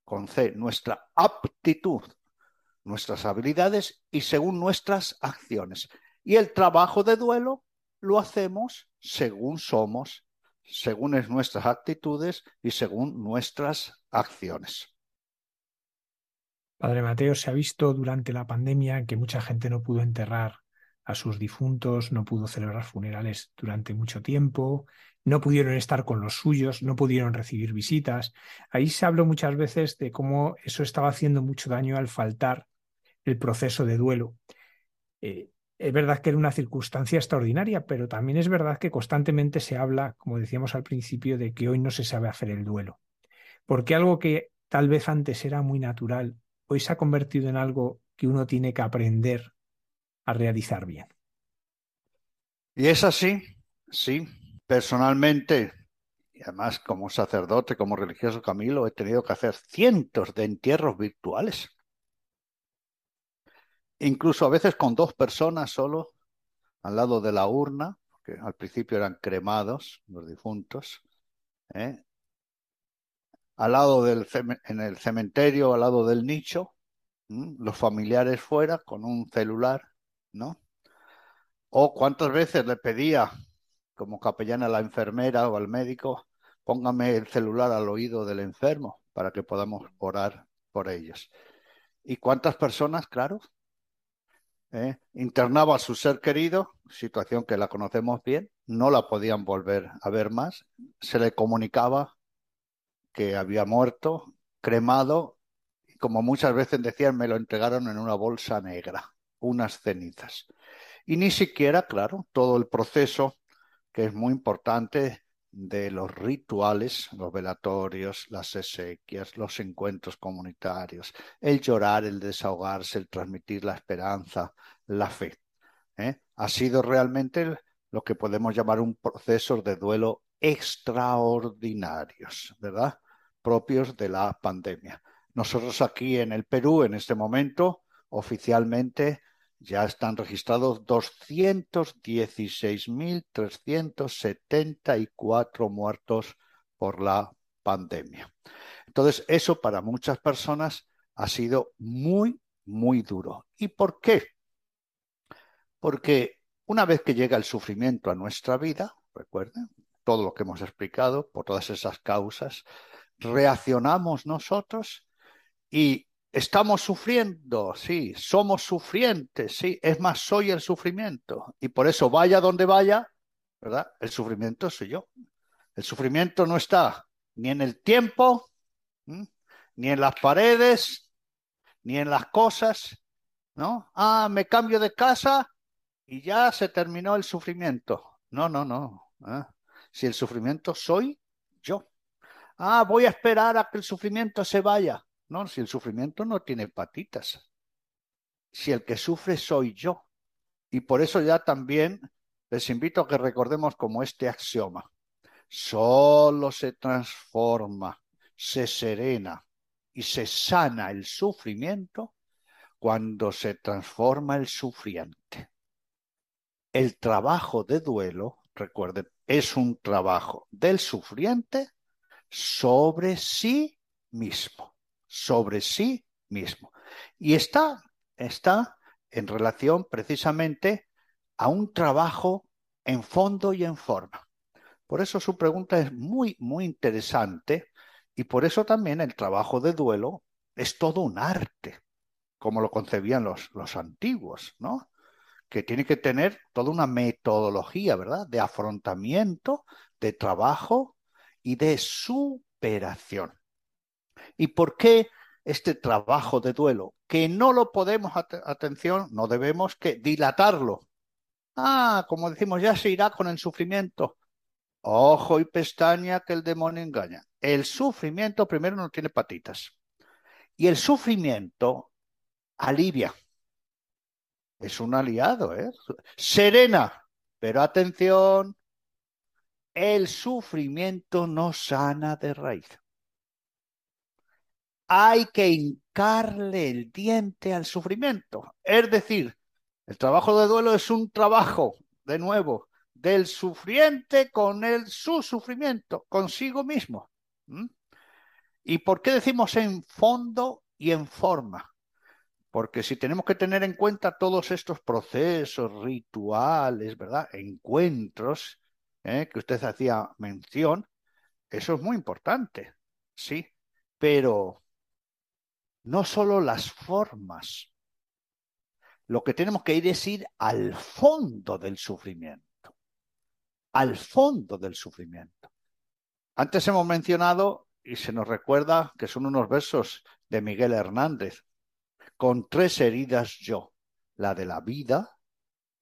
con C, nuestra aptitud, nuestras habilidades y según nuestras acciones. Y el trabajo de duelo lo hacemos según somos, según es nuestras actitudes y según nuestras acciones. Padre Mateo, se ha visto durante la pandemia que mucha gente no pudo enterrar a sus difuntos, no pudo celebrar funerales durante mucho tiempo, no pudieron estar con los suyos, no pudieron recibir visitas. Ahí se habló muchas veces de cómo eso estaba haciendo mucho daño al faltar el proceso de duelo. Es verdad que era una circunstancia extraordinaria, pero también es verdad que constantemente se habla, como decíamos al principio, de que hoy no se sabe hacer el duelo. Porque algo que tal vez antes era muy natural, hoy se ha convertido en algo que uno tiene que aprender a realizar bien. Y es así, sí. Personalmente, y además como sacerdote, como religioso Camilo, he tenido que hacer cientos de entierros virtuales. Incluso a veces con dos personas solo al lado de la urna, porque al principio eran cremados los difuntos, al lado en el cementerio, al lado del nicho, los familiares fuera con un celular, ¿no? O cuántas veces le pedía, como capellán, a la enfermera o al médico, póngame el celular al oído del enfermo para que podamos orar por ellos. Y cuántas personas, claro, Internaba a su ser querido, situación que la conocemos bien, no la podían volver a ver más, se le comunicaba que había muerto, cremado, y como muchas veces decían, me lo entregaron en una bolsa negra, unas cenizas. Y ni siquiera, claro, todo el proceso, que es muy importante, de los rituales, los velatorios, las exequias, los encuentros comunitarios, el llorar, el desahogarse, el transmitir la esperanza, la fe. Ha sido realmente lo que podemos llamar un proceso de duelo extraordinarios, ¿verdad? Propios de la pandemia. Nosotros aquí en el Perú, en este momento, oficialmente ya están registrados 216.374 muertos por la pandemia. Entonces, eso para muchas personas ha sido muy, muy duro. ¿Y por qué? Porque una vez que llega el sufrimiento a nuestra vida, recuerden, todo lo que hemos explicado, por todas esas causas, reaccionamos nosotros y estamos sufriendo, sí, somos sufrientes, sí, es más, soy el sufrimiento. Y por eso, vaya donde vaya, ¿verdad? El sufrimiento soy yo. El sufrimiento no está ni en el tiempo, ni en las paredes, ni en las cosas, ¿no? Ah, me cambio de casa y ya se terminó el sufrimiento. No, no, no. Si el sufrimiento soy yo. Ah, voy a esperar a que el sufrimiento se vaya. No, si el sufrimiento no tiene patitas, si el que sufre soy yo. Y por eso ya también les invito a que recordemos como este axioma: solo se transforma, se serena y se sana el sufrimiento cuando se transforma el sufriente. El trabajo de duelo, recuerden, es un trabajo del sufriente sobre sí mismo. Sobre sí mismo. Y está en relación precisamente a un trabajo en fondo y en forma. Por eso su pregunta es muy, muy interesante, y por eso también el trabajo de duelo es todo un arte, como lo concebían los antiguos, ¿no? Que tiene que tener toda una metodología, ¿verdad? De afrontamiento, de trabajo y de superación. ¿Y por qué este trabajo de duelo? Que no lo podemos, atención, no debemos que dilatarlo. Ah, como decimos, ya se irá con el sufrimiento. Ojo y pestaña que el demonio engaña. El sufrimiento primero no tiene patitas. Y el sufrimiento alivia. Es un aliado, ¿eh? Serena, pero atención, el sufrimiento no sana de raíz. Hay que hincarle el diente al sufrimiento. Es decir, el trabajo de duelo es un trabajo, de nuevo, del sufriente con su sufrimiento, consigo mismo. ¿Y por qué decimos en fondo y en forma? Porque si tenemos que tener en cuenta todos estos procesos, rituales, ¿verdad? Encuentros, que usted hacía mención, eso es muy importante, sí, pero no solo las formas. Lo que tenemos que ir es ir al fondo del sufrimiento. Al fondo del sufrimiento. Antes hemos mencionado, y se nos recuerda que son unos versos de Miguel Hernández. Con tres heridas yo, la de la vida,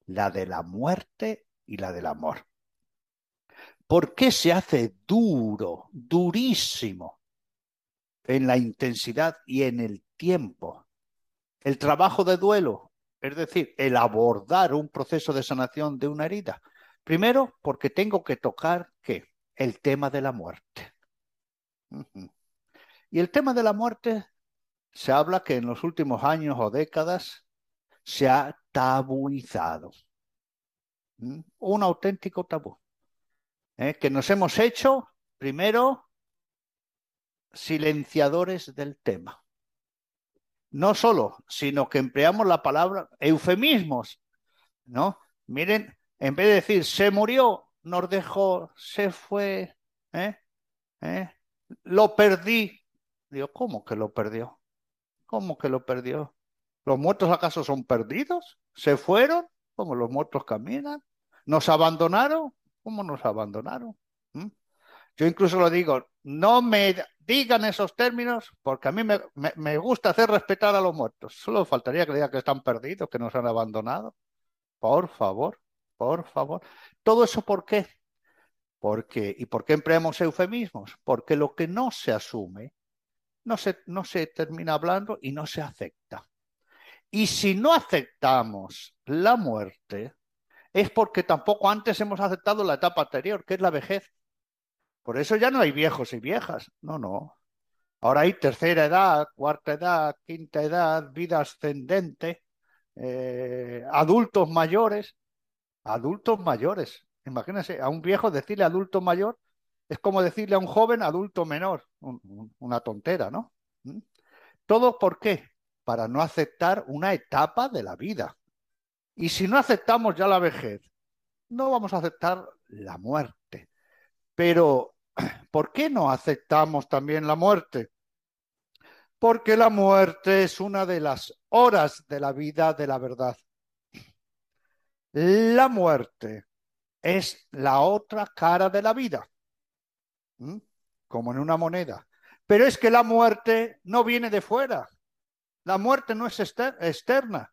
la de la muerte y la del amor. ¿Por qué se hace duro, durísimo, en la intensidad y en el tiempo el trabajo de duelo? Es decir, el abordar un proceso de sanación de una herida. Primero, porque tengo que tocar, ¿qué? El tema de la muerte. Y el tema de la muerte se habla que en los últimos años o décadas se ha tabuizado. Un auténtico tabú. Que nos hemos hecho, primero, silenciadores del tema. No solo, sino que empleamos la palabra eufemismos, ¿no? Miren, en vez de decir se murió, nos dejó, se fue, lo perdí. Digo, ¿cómo que lo perdió? ¿Los muertos acaso son perdidos? ¿Se fueron? ¿Cómo los muertos caminan? ¿Nos abandonaron? ¿Cómo nos abandonaron? Yo incluso lo digo, no me digan esos términos porque a mí me gusta hacer respetar a los muertos. Solo faltaría que digan que están perdidos, que nos han abandonado. Por favor, por favor. ¿Todo eso por qué? ¿Y por qué empleamos eufemismos? Porque lo que no se asume no se termina hablando y no se acepta. Y si no aceptamos la muerte, es porque tampoco antes hemos aceptado la etapa anterior, que es la vejez. Por eso ya no hay viejos y viejas. No, no. Ahora hay tercera edad, cuarta edad, quinta edad, vida ascendente, adultos mayores. Adultos mayores. Imagínense, a un viejo decirle adulto mayor es como decirle a un joven adulto menor. Una tontera, ¿no? ¿Todo por qué? Para no aceptar una etapa de la vida. Y si no aceptamos ya la vejez, no vamos a aceptar la muerte. Pero, ¿por qué no aceptamos también la muerte? Porque la muerte es una de las horas de la vida de la verdad. La muerte es la otra cara de la vida, como en una moneda. Pero es que la muerte no viene de fuera. La muerte no es externa.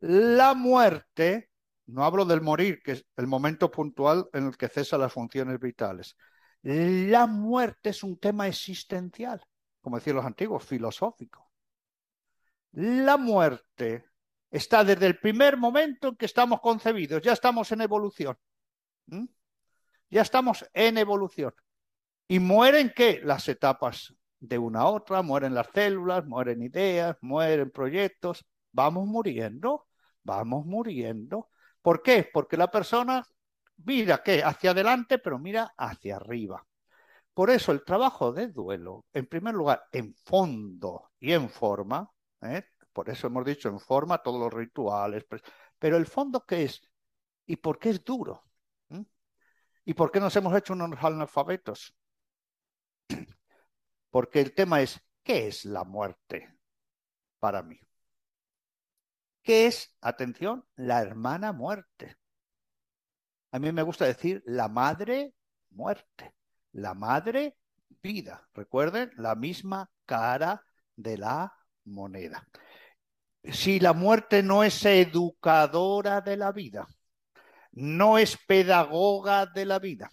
La muerte, no hablo del morir, que es el momento puntual en el que cesan las funciones vitales. La muerte es un tema existencial, como decían los antiguos, filosófico. La muerte está desde el primer momento en que estamos concebidos. Ya estamos en evolución. Ya estamos en evolución. ¿Y mueren qué? Las etapas de una a otra. Mueren las células, mueren ideas, mueren proyectos. Vamos muriendo, vamos muriendo. ¿Por qué? Porque la persona mira ¿qué? Hacia adelante, pero mira hacia arriba. Por eso el trabajo de duelo, en primer lugar, en fondo y en forma, por eso hemos dicho en forma todos los rituales, pero el fondo ¿qué es? ¿Y por qué es duro? ¿Y por qué nos hemos hecho unos analfabetos? Porque el tema es, ¿qué es la muerte para mí? ¿Qué es, atención, la hermana muerte? A mí me gusta decir la madre muerte, la madre vida. Recuerden, la misma cara de la moneda. Si la muerte no es educadora de la vida, no es pedagoga de la vida,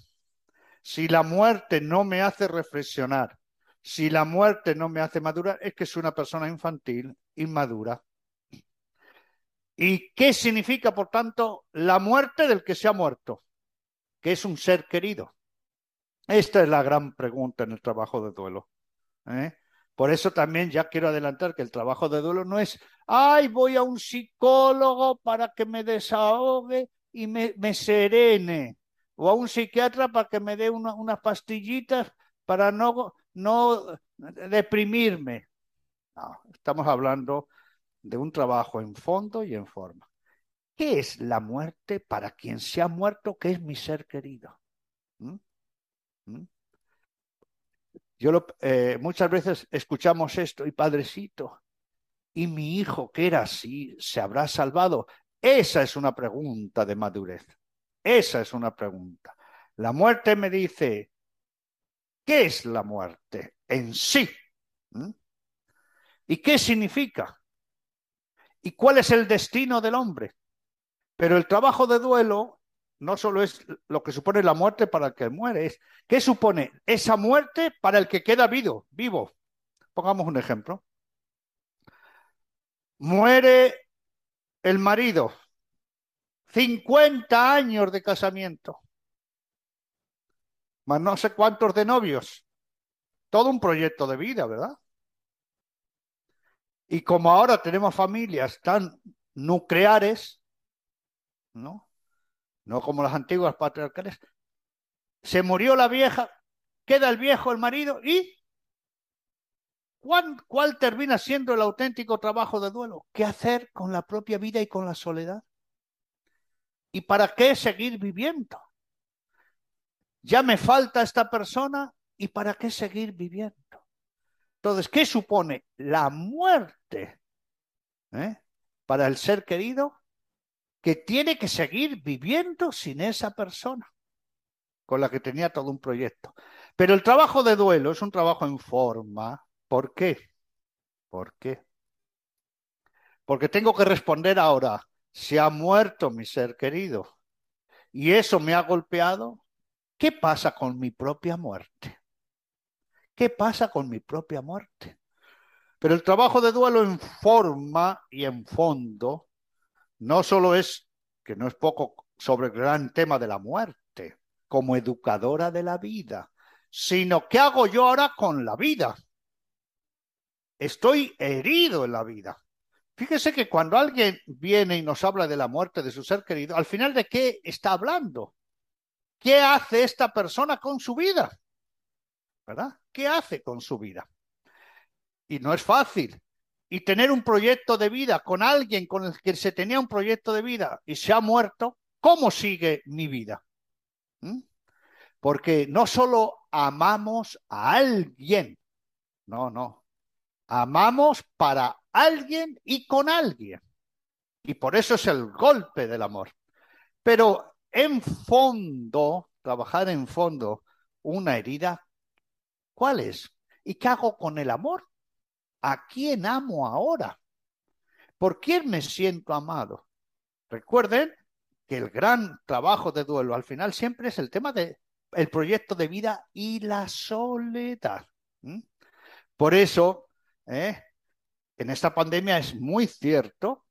si la muerte no me hace reflexionar, si la muerte no me hace madurar, es que soy una persona infantil, inmadura. ¿Y qué significa, por tanto, la muerte del que se ha muerto? Que es un ser querido. Esta es la gran pregunta en el trabajo de duelo. Por eso también ya quiero adelantar que el trabajo de duelo no es ¡ay, voy a un psicólogo para que me desahogue y me serene! O a un psiquiatra para que me dé unas pastillitas para no deprimirme. No, estamos hablando de un trabajo en fondo y en forma. ¿Qué es la muerte para quien se ha muerto, que es mi ser querido? Yo muchas veces escuchamos esto, y padrecito, ¿y mi hijo que era así se habrá salvado? Esa es una pregunta de madurez. Esa es una pregunta. La muerte me dice, ¿qué es la muerte en sí? ¿Y qué significa? ¿Y cuál es el destino del hombre? Pero el trabajo de duelo no solo es lo que supone la muerte para el que muere, es qué supone esa muerte para el que queda vivo. Pongamos un ejemplo. Muere el marido, 50 años de casamiento, más no sé cuántos de novios, todo un proyecto de vida, ¿verdad? Y como ahora tenemos familias tan nucleares, ¿no? No como las antiguas patriarcales, se murió la vieja, queda el viejo, el marido, ¿y cuál termina siendo el auténtico trabajo de duelo? ¿Qué hacer con la propia vida y con la soledad? ¿Y para qué seguir viviendo? Ya me falta esta persona, ¿y para qué seguir viviendo? Entonces, ¿qué supone la muerte para el ser querido, que tiene que seguir viviendo sin esa persona con la que tenía todo un proyecto. Pero el trabajo de duelo es un trabajo en forma. ¿Por qué? ¿Por qué? Porque tengo que responder ahora, se ha muerto mi ser querido y eso me ha golpeado. ¿Qué pasa con mi propia muerte? ¿Qué pasa con mi propia muerte? Pero el trabajo de duelo en forma y en fondo no solo es, que no es poco, sobre el gran tema de la muerte, como educadora de la vida, sino ¿qué hago yo ahora con la vida? Estoy herido en la vida. Fíjese que cuando alguien viene y nos habla de la muerte de su ser querido, al final ¿de qué está hablando? ¿Qué hace esta persona con su vida? ¿Verdad? ¿Qué hace con su vida? Y no es fácil. Y tener un proyecto de vida con alguien con el que se tenía un proyecto de vida y se ha muerto, ¿cómo sigue mi vida? Porque no solo amamos a alguien, no, amamos para alguien y con alguien. Y por eso es el golpe del amor. Pero en fondo, trabajar en fondo una herida, ¿cuál es? ¿Y qué hago con el amor? ¿A quién amo ahora? ¿Por quién me siento amado? Recuerden que el gran trabajo de duelo al final siempre es el tema del proyecto de vida y la soledad. Por eso, en esta pandemia es muy cierto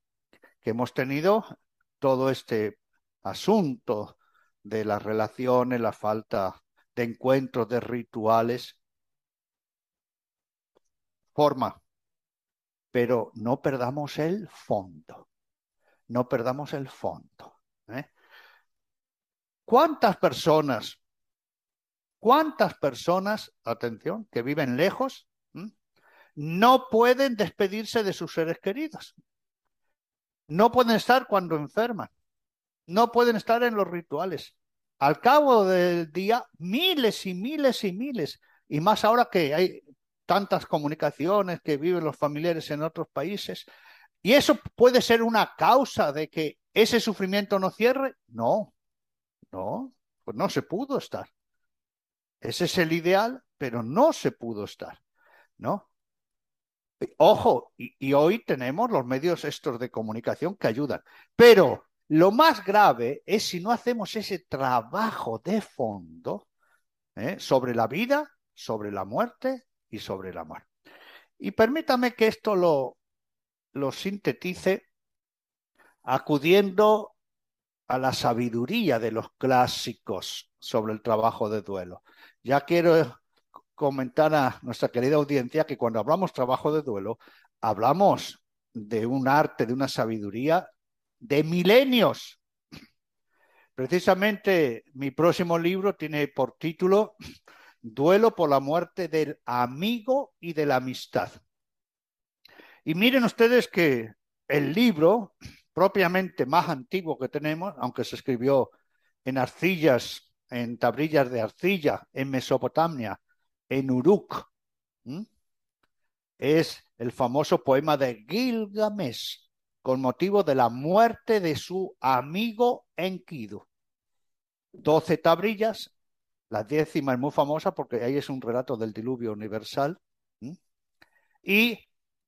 que hemos tenido todo este asunto de las relaciones, la falta de encuentros, de rituales. Forma, pero no perdamos el fondo, no perdamos el fondo. ¿Cuántas personas, atención, que viven lejos, no pueden despedirse de sus seres queridos? No pueden estar cuando enferman, no pueden estar en los rituales. Al cabo del día, miles y miles y miles, y más ahora que hay tantas comunicaciones que viven los familiares en otros países. ¿Y eso puede ser una causa de que ese sufrimiento no cierre? No, pues no se pudo estar. Ese es el ideal, pero no se pudo estar, ¿no? Ojo, y hoy tenemos los medios estos de comunicación que ayudan. Pero lo más grave es si no hacemos ese trabajo de fondo, sobre la vida, sobre la muerte y sobre el amor. Y permítame que esto lo sintetice acudiendo a la sabiduría de los clásicos sobre el trabajo de duelo. Ya quiero comentar a nuestra querida audiencia que cuando hablamos trabajo de duelo, hablamos de un arte, de una sabiduría de milenios. Precisamente mi próximo libro tiene por título Duelo por la muerte del amigo y de la amistad. Y miren ustedes que el libro propiamente más antiguo que tenemos, aunque se escribió en arcillas, en tablillas de arcilla, en Mesopotamia, en Uruk, es el famoso poema de Gilgamesh, con motivo de la muerte de su amigo Enkidu. 12 tablillas. La 10ª es muy famosa porque ahí es un relato del diluvio universal. Y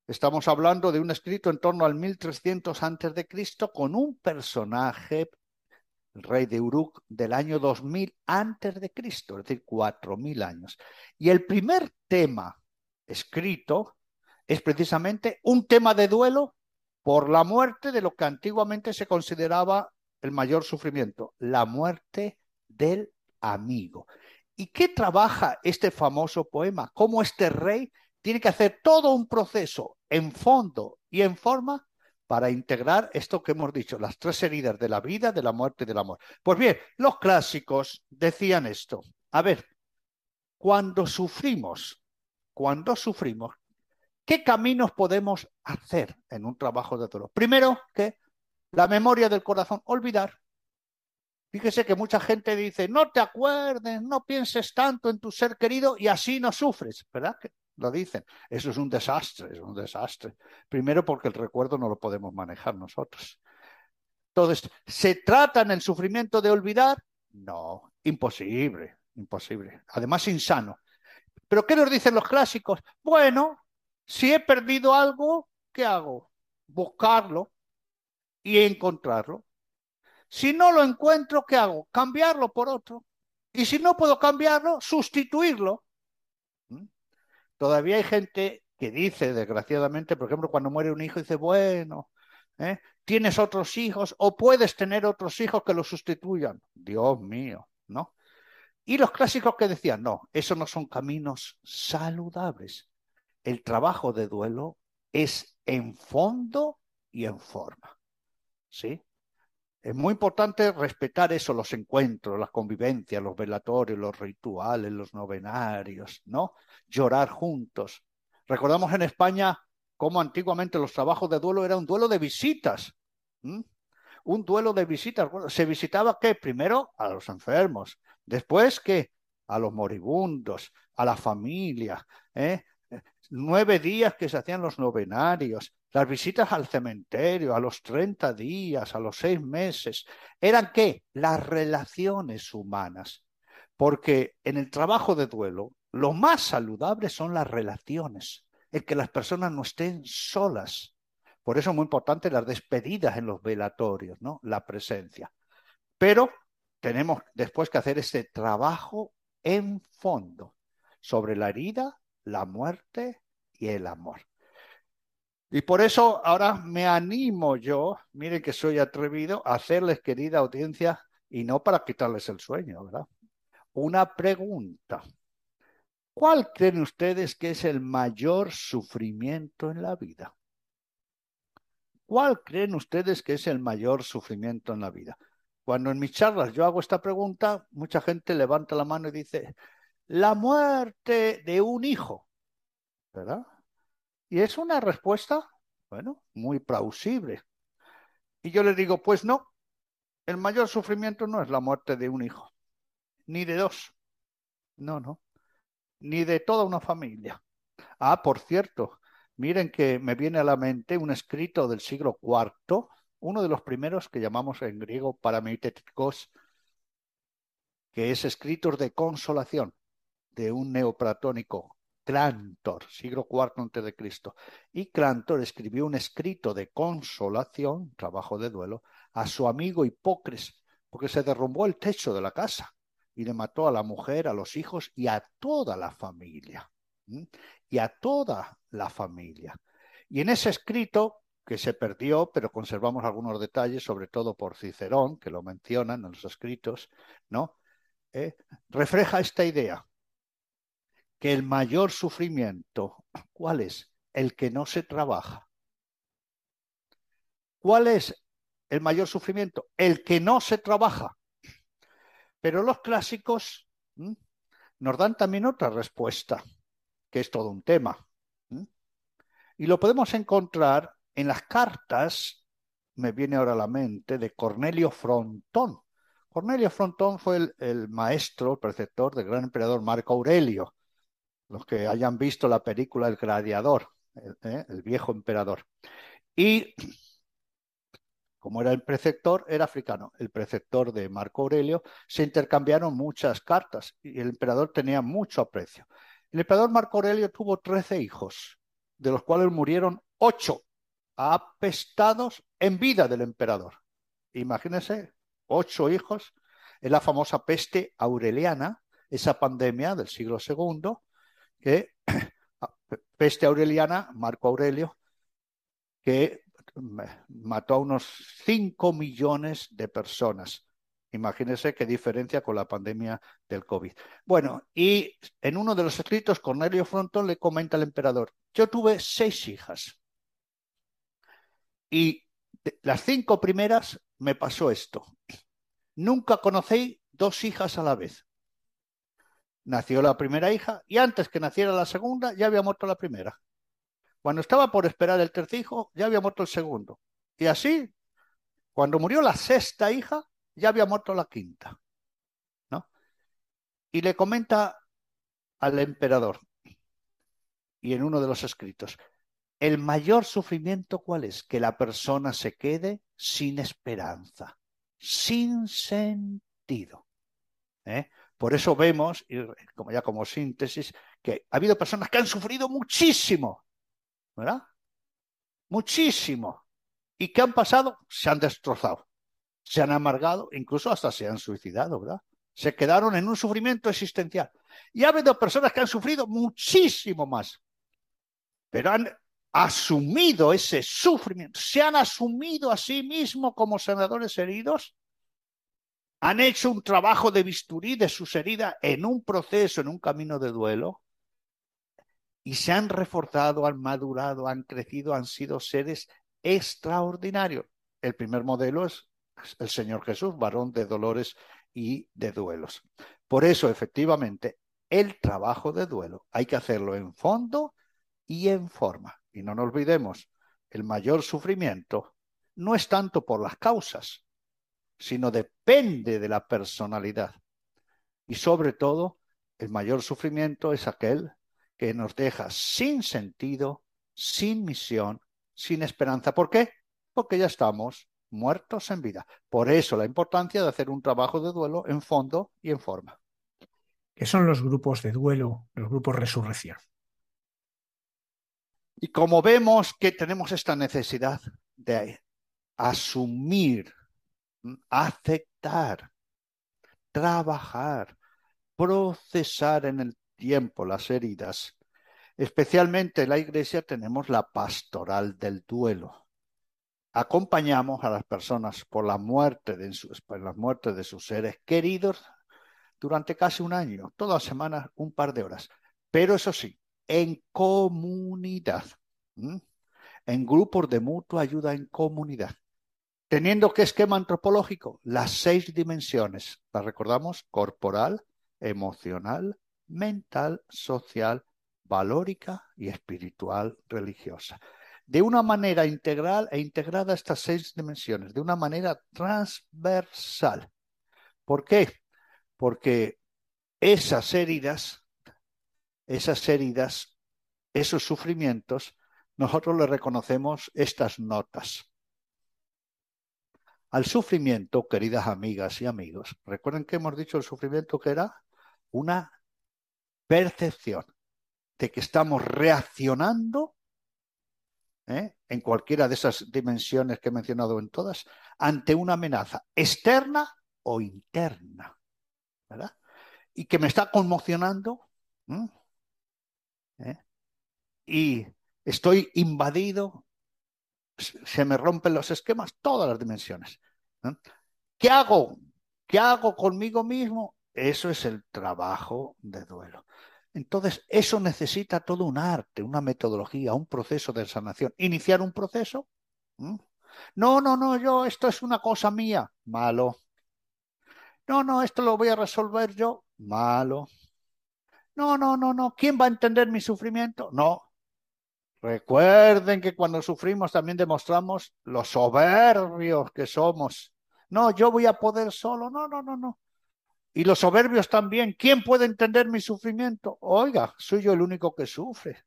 estamos hablando de un escrito en torno al 1300 a.C. con un personaje, el rey de Uruk, del año 2000 a.C., es decir, 4000 años. Y el primer tema escrito es precisamente un tema de duelo por la muerte de lo que antiguamente se consideraba el mayor sufrimiento, la muerte del amigo. ¿Y qué trabaja este famoso poema? ¿Cómo este rey tiene que hacer todo un proceso en fondo y en forma para integrar esto que hemos dicho, las tres heridas de la vida, de la muerte y del amor? Pues bien, los clásicos decían esto. A ver, cuando sufrimos, ¿qué caminos podemos hacer en un trabajo de duelo? Primero, que la memoria del corazón, olvidar. Fíjese que mucha gente dice, no te acuerdes, no pienses tanto en tu ser querido y así no sufres, ¿verdad? la dicen. Eso es un desastre, es un desastre. Primero porque el recuerdo no lo podemos manejar nosotros. Entonces, ¿se trata en el sufrimiento de olvidar? No, imposible, imposible. Además, insano. ¿Pero qué nos dicen los clásicos? Bueno, si he perdido algo, ¿qué hago? Buscarlo y encontrarlo. Si no lo encuentro, ¿qué hago? Cambiarlo por otro. Y si no puedo cambiarlo, sustituirlo. ¿Mm? Todavía hay gente que dice, desgraciadamente, por ejemplo, cuando muere un hijo, dice, bueno, tienes otros hijos o puedes tener otros hijos que lo sustituyan. Dios mío, ¿no? Y los clásicos que decían, no, esos no son caminos saludables. El trabajo de duelo es en fondo y en forma, ¿sí? Es muy importante respetar eso, los encuentros, las convivencias, los velatorios, los rituales, los novenarios, ¿no? Llorar juntos. Recordamos en España cómo antiguamente los trabajos de duelo era un duelo de visitas. ¿Mm? Un duelo de visitas. Bueno, ¿se visitaba qué? Primero a los enfermos, después ¿qué? A los moribundos, a la familia, ¿eh? 9 días que se hacían los novenarios. Las visitas al cementerio, a los 30 días, a los 6 meses, ¿eran qué? Las relaciones humanas. Porque en el trabajo de duelo, lo más saludable son las relaciones, el que las personas no estén solas. Por eso es muy importante las despedidas en los velatorios, ¿no? La presencia. Pero tenemos después que hacer este trabajo en fondo sobre la herida, la muerte y el amor. Y por eso ahora me animo yo, miren que soy atrevido, a hacerles, querida audiencia, y no para quitarles el sueño, ¿verdad? Una pregunta. ¿Cuál creen ustedes que es el mayor sufrimiento en la vida? ¿Cuál creen ustedes que es el mayor sufrimiento en la vida? Cuando en mis charlas yo hago esta pregunta, mucha gente levanta la mano y dice, la muerte de un hijo, ¿verdad? Y es una respuesta, bueno, muy plausible. Y yo les digo, pues no, el mayor sufrimiento no es la muerte de un hijo, ni de dos, no, no, ni de toda una familia. Ah, por cierto, miren que me viene a la mente un escrito del siglo IV, uno de los primeros que llamamos en griego parameitéticos, que es escritos de consolación de un neoplatónico, Clántor, siglo IV a.C. Y Clántor escribió un escrito de consolación, trabajo de duelo, a su amigo Hipócrates, porque se derrumbó el techo de la casa y le mató a la mujer, a los hijos y a toda la familia. ¿Mm? Y a toda la familia. Y en ese escrito, que se perdió, pero conservamos algunos detalles, sobre todo por Cicerón, que lo mencionan en los escritos, ¿no? Refleja esta idea. Que el mayor sufrimiento, ¿cuál es? El que no se trabaja. ¿Cuál es el mayor sufrimiento? El que no se trabaja. Pero los clásicos nos dan también otra respuesta, que es todo un tema. Y lo podemos encontrar en las cartas, me viene ahora a la mente, de Cornelio Frontón. Cornelio Frontón fue el maestro, el preceptor del gran emperador Marco Aurelio. Los que hayan visto la película El Gladiador, el viejo emperador. Y como era el preceptor, era africano, el preceptor de Marco Aurelio, se intercambiaron muchas cartas y el emperador tenía mucho aprecio. El emperador Marco Aurelio tuvo 13 hijos, de los cuales murieron 8 apestados en vida del emperador. Imagínense, 8 hijos, es la famosa peste aureliana, esa pandemia del siglo II, que peste aureliana, Marco Aurelio, que mató a unos 5 millones de personas. Imagínense qué diferencia con la pandemia del COVID. Bueno, y en uno de los escritos, Cornelio Frontón le comenta al emperador, yo tuve 6 hijas y las 5 primeras me pasó esto. Nunca conocí 2 hijas a la vez. Nació la primera hija y antes que naciera la segunda ya había muerto la primera. Cuando estaba por esperar el tercer hijo ya había muerto el segundo. Y así, cuando murió la 6ª hija ya había muerto la 5ª, ¿no? Y le comenta al emperador, y en uno de los escritos. El mayor sufrimiento, ¿cuál es? Que la persona se quede sin esperanza, sin sentido. Por eso vemos, y como síntesis, que ha habido personas que han sufrido muchísimo, ¿verdad? Muchísimo. ¿Y qué han pasado? Se han destrozado, se han amargado, incluso hasta se han suicidado, ¿verdad? Se quedaron en un sufrimiento existencial. Y ha habido personas que han sufrido muchísimo más, pero han asumido ese sufrimiento, se han asumido a sí mismos como sanadores heridos, han hecho un trabajo de bisturí de sus heridas en un proceso, en un camino de duelo, y se han reforzado, han madurado, han crecido, han sido seres extraordinarios. El primer modelo es el Señor Jesús, varón de dolores y de duelos. Por eso, efectivamente, el trabajo de duelo hay que hacerlo en fondo y en forma. Y no nos olvidemos, el mayor sufrimiento no es tanto por las causas, sino depende de la personalidad. Y sobre todo, el mayor sufrimiento es aquel que nos deja sin sentido, sin misión, sin esperanza. ¿Por qué? Porque ya estamos muertos en vida. Por eso la importancia de hacer un trabajo de duelo en fondo y en forma. ¿Qué son los grupos de duelo, los grupos resurrección? Y como vemos que tenemos esta necesidad de asumir, aceptar, trabajar, procesar en el tiempo las heridas, especialmente en la Iglesia tenemos la pastoral del duelo. Acompañamos a las personas por la muerte de sus seres queridos durante casi un año, todas las semanas un par de horas, pero eso sí, en comunidad, en grupos de mutua ayuda en comunidad, teniendo que esquema antropológico, las 6 dimensiones, las recordamos, corporal, emocional, mental, social, valórica y espiritual, religiosa. De una manera integral e integrada estas 6 dimensiones, de una manera transversal. ¿Por qué? Porque esas heridas, esos sufrimientos, nosotros le reconocemos estas notas. Al sufrimiento, queridas amigas y amigos, recuerden que hemos dicho el sufrimiento que era una percepción de que estamos reaccionando en cualquiera de esas dimensiones que he mencionado en todas, ante una amenaza externa o interna, ¿verdad? Y que me está conmocionando, y estoy invadido, se me rompen los esquemas, todas las dimensiones. ¿Qué hago? ¿Qué hago conmigo mismo? Eso es el trabajo de duelo. Entonces, eso necesita todo un arte, una metodología, un proceso de sanación. ¿Iniciar un proceso? No, yo, esto es una cosa mía. Malo. No, esto lo voy a resolver yo. Malo. No, ¿quién va a entender mi sufrimiento? No. Recuerden que cuando sufrimos también demostramos los soberbios que somos. No, yo voy a poder solo. No. Y los soberbios también. ¿Quién puede entender mi sufrimiento? Oiga, soy yo el único que sufre.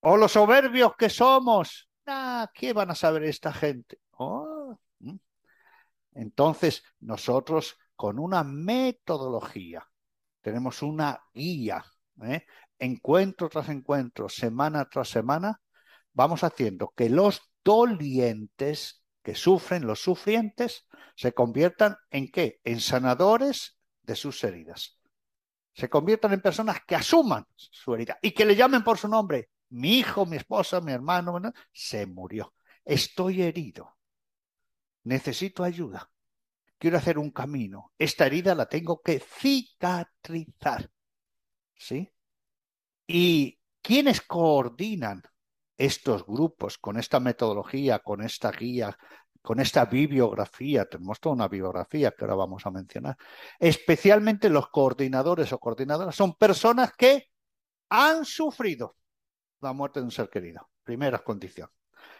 O los soberbios que somos. ¿Qué van a saber esta gente? Entonces, nosotros con una metodología, tenemos una guía, encuentro tras encuentro, semana tras semana, vamos haciendo que los dolientes que sufren, los sufrientes, se conviertan ¿en qué? En sanadores de sus heridas. Se conviertan en personas que asuman su herida y que le llamen por su nombre. Mi hijo, mi esposa, mi hermano, ¿no? Se murió. Estoy herido. Necesito ayuda. Quiero hacer un camino. Esta herida la tengo que cicatrizar. ¿Sí? ¿Y quiénes coordinan estos grupos con esta metodología, con esta guía, con esta bibliografía? Tenemos toda una bibliografía que ahora vamos a mencionar. Especialmente los coordinadores o coordinadoras son personas que han sufrido la muerte de un ser querido. Primera condición.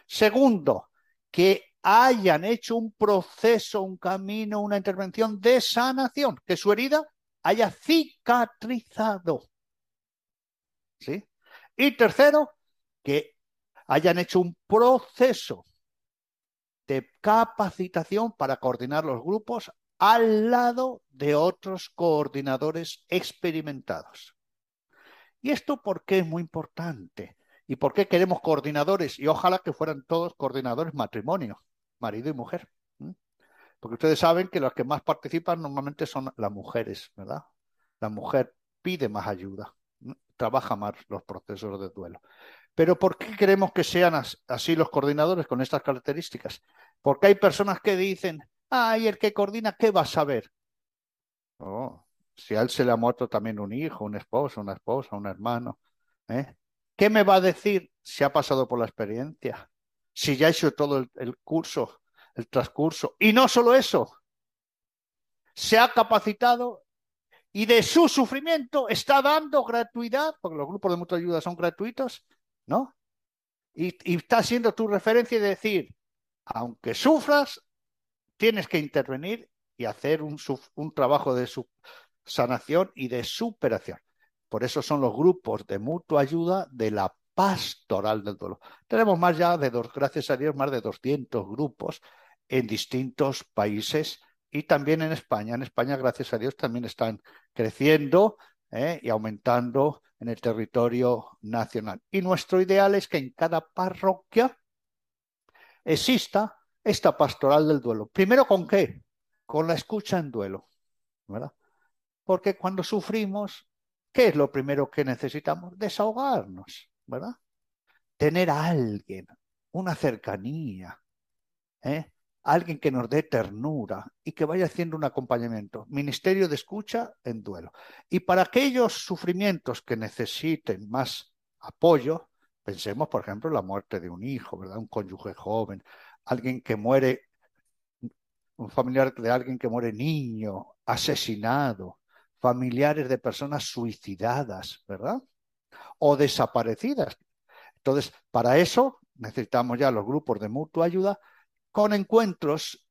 Segundo, que hayan hecho un proceso, un camino, una intervención de sanación, que su herida haya cicatrizado. ¿Sí? Y tercero, que hayan hecho un proceso de capacitación para coordinar los grupos al lado de otros coordinadores experimentados. ¿Y esto por qué es muy importante? ¿Y por qué queremos coordinadores? Y ojalá que fueran todos coordinadores matrimonio, marido y mujer. Porque ustedes saben que las que más participan normalmente son las mujeres, ¿verdad? La mujer pide más ayuda, trabaja más los procesos de duelo. Pero ¿por qué queremos que sean así los coordinadores con estas características? Porque hay personas que dicen, ay, el que coordina, ¿qué va a saber? Oh, si a él se le ha muerto también un hijo, un esposo, una esposa, un hermano, ¿eh? ¿Qué me va a decir si ha pasado por la experiencia? Si ya ha hecho todo el curso, el transcurso. Y no solo eso, se ha capacitado y de su sufrimiento está dando gratuidad, porque los grupos de mutua ayuda son gratuitos, ¿no? Y está siendo tu referencia y decir, aunque sufras, tienes que intervenir y hacer un trabajo de sanación y de superación. Por eso son los grupos de mutua ayuda de la pastoral del dolor. Tenemos más ya de gracias a Dios, más de 200 grupos en distintos países y también en España. En España, gracias a Dios, también están creciendo y aumentando en el territorio nacional. Y nuestro ideal es que en cada parroquia exista esta pastoral del duelo. Primero, ¿con qué? Con la escucha en duelo, ¿verdad? Porque cuando sufrimos, ¿qué es lo primero que necesitamos? Desahogarnos, ¿verdad? Tener a alguien, una cercanía, alguien que nos dé ternura y que vaya haciendo un acompañamiento. Ministerio de escucha en duelo. Y para aquellos sufrimientos que necesiten más apoyo, pensemos, por ejemplo, en la muerte de un hijo, ¿verdad? Un cónyuge joven, alguien que muere, un familiar de alguien que muere niño, asesinado, familiares de personas suicidadas, ¿verdad? O desaparecidas. Entonces, para eso necesitamos ya los grupos de mutua ayuda con encuentros,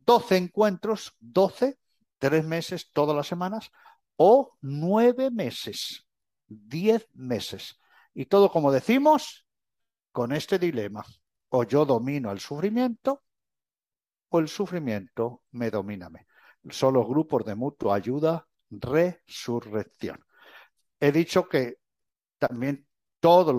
12 encuentros, 3 meses todas las semanas, o 9 meses, 10 meses. Y todo, como decimos, con este dilema: o yo domino el sufrimiento, o el sufrimiento me domina a mí. Son los grupos de mutua ayuda Resurrección. He dicho que también todos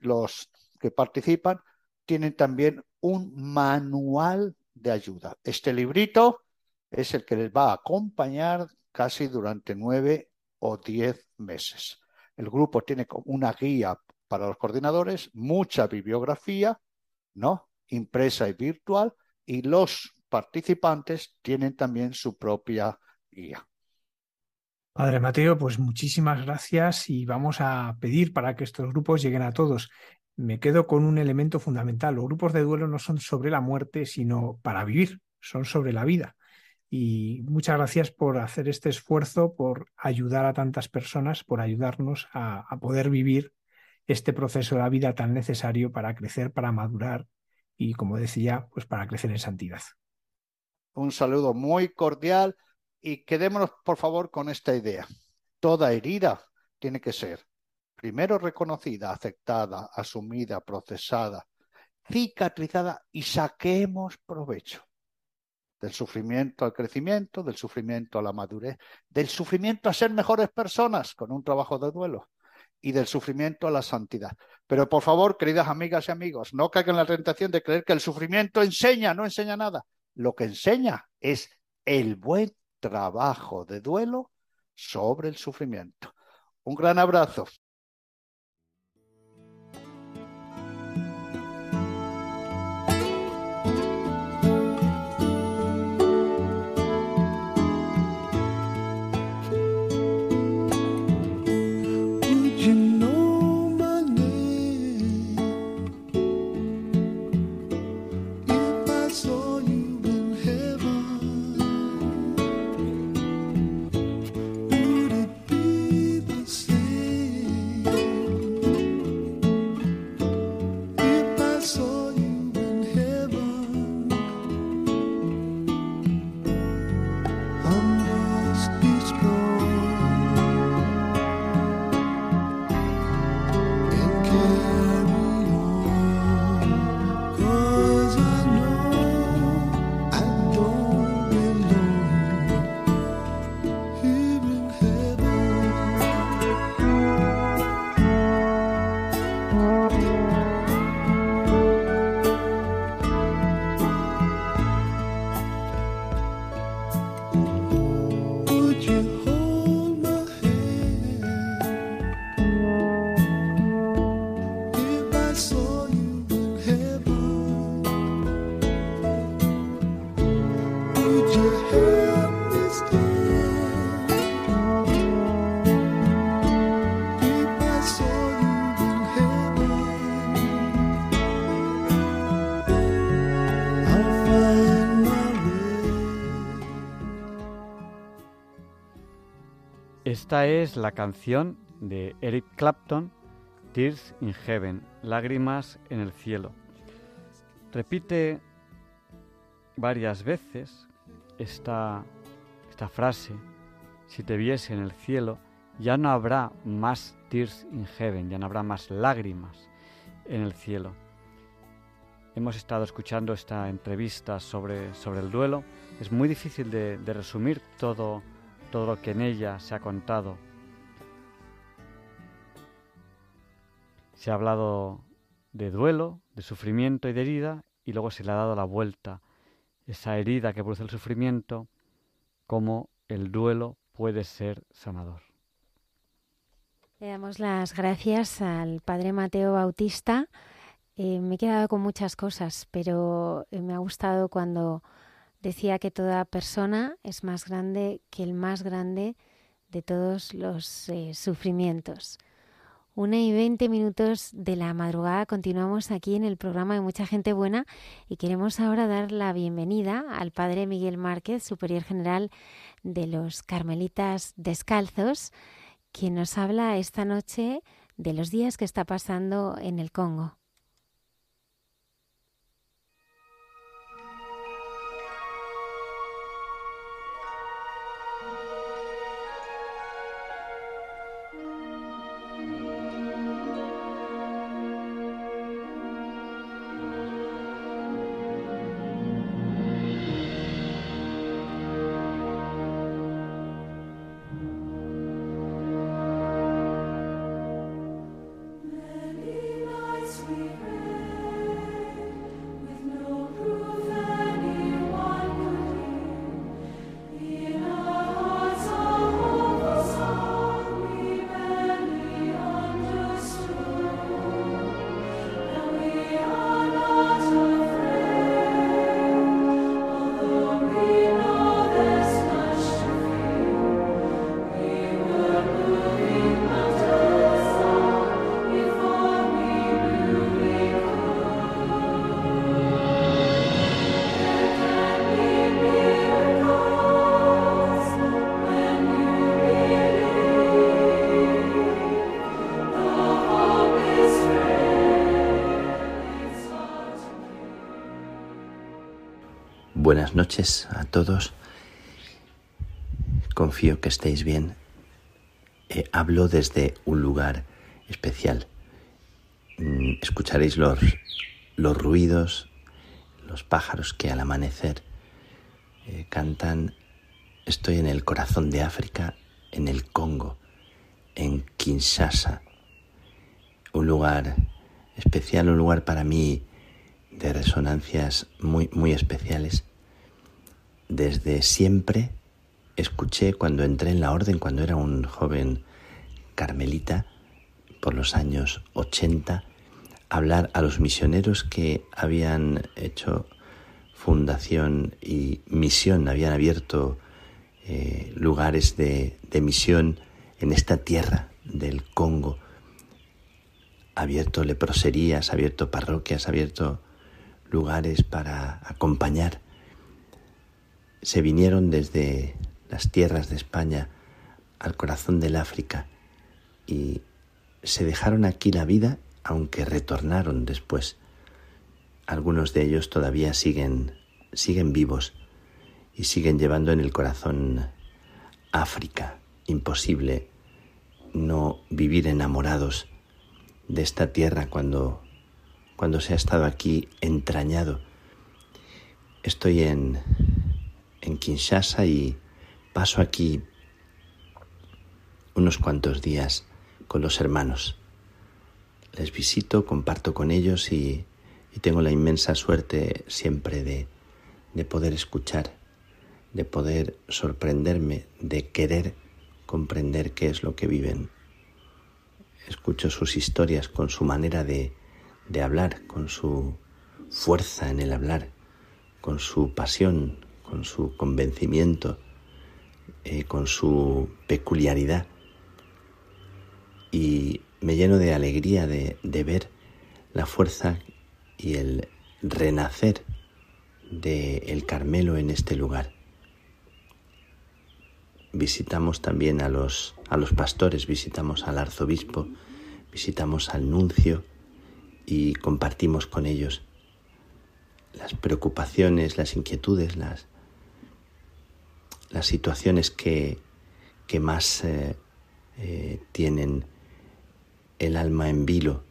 los que participan tienen también un manual de ayuda. Este librito es el que les va a acompañar casi durante 9 o 10 meses. El grupo tiene una guía para los coordinadores, mucha bibliografía, ¿no?, impresa y virtual, y los participantes tienen también su propia guía. Padre Mateo, pues muchísimas gracias y vamos a pedir para que estos grupos lleguen a todos. Me quedo con un elemento fundamental. Los grupos de duelo no son sobre la muerte, sino para vivir, son sobre la vida. Y muchas gracias por hacer este esfuerzo, por ayudar a tantas personas, por ayudarnos a poder vivir este proceso de la vida tan necesario para crecer, para madurar y, como decía, pues para crecer en santidad. Un saludo muy cordial. Y quedémonos, por favor, con esta idea. Toda herida tiene que ser primero reconocida, aceptada, asumida, procesada, cicatrizada, y saquemos provecho del sufrimiento al crecimiento, del sufrimiento a la madurez, del sufrimiento a ser mejores personas con un trabajo de duelo y del sufrimiento a la santidad. Pero, por favor, queridas amigas y amigos, no caigan en la tentación de creer que el sufrimiento enseña. No enseña nada. Lo que enseña es el buen trabajo de duelo sobre el sufrimiento. Un gran abrazo. Esta es la canción de Eric Clapton, Tears in Heaven, Lágrimas en el Cielo. Repite varias veces esta frase, si te viese en el cielo, ya no habrá más Tears in Heaven, ya no habrá más lágrimas en el cielo. Hemos estado escuchando esta entrevista sobre el duelo. Es muy difícil de resumir todo lo que en ella se ha contado. Se ha hablado de duelo, de sufrimiento y de herida, y luego se le ha dado la vuelta. Esa herida que produce el sufrimiento, como el duelo puede ser sanador. Le damos las gracias al padre Mateo Bautista. Me he quedado con muchas cosas, pero me ha gustado cuando decía que toda persona es más grande que el más grande de todos los sufrimientos. 1:20 de la madrugada continuamos aquí en el programa de Mucha Gente Buena y queremos ahora dar la bienvenida al padre Miguel Márquez, superior general de los Carmelitas Descalzos, quien nos habla esta noche de los días que está pasando en el Congo. Buenas noches a todos, confío que estéis bien. Hablo desde un lugar especial. Escucharéis los ruidos, los pájaros que al amanecer cantan. Estoy en el corazón de África, en el Congo, en Kinshasa. Un lugar especial, un lugar para mí de resonancias muy, muy especiales. Desde siempre escuché, cuando entré en la orden, cuando era un joven carmelita, por los años 80, hablar a los misioneros que habían hecho fundación y misión, habían abierto lugares de misión en esta tierra del Congo. Abierto leproserías, abierto parroquias, abierto lugares para acompañar. Se vinieron desde las tierras de España al corazón del África y se dejaron aquí la vida, aunque retornaron después. Algunos de ellos todavía siguen vivos y siguen llevando en el corazón África. Imposible no vivir enamorados de esta tierra cuando se ha estado aquí entrañado. Estoy en Kinshasa y paso aquí unos cuantos días con los hermanos. Les visito, comparto con ellos y tengo la inmensa suerte siempre de poder escuchar, de poder sorprenderme, de querer comprender qué es lo que viven. Escucho sus historias con su manera de hablar, con su fuerza en el hablar, con su pasión, con su convencimiento, con su peculiaridad. Y me lleno de alegría de ver la fuerza y el renacer del Carmelo en este lugar. Visitamos también a los pastores, visitamos al arzobispo, visitamos al nuncio y compartimos con ellos las preocupaciones, las inquietudes, las situaciones que más tienen el alma en vilo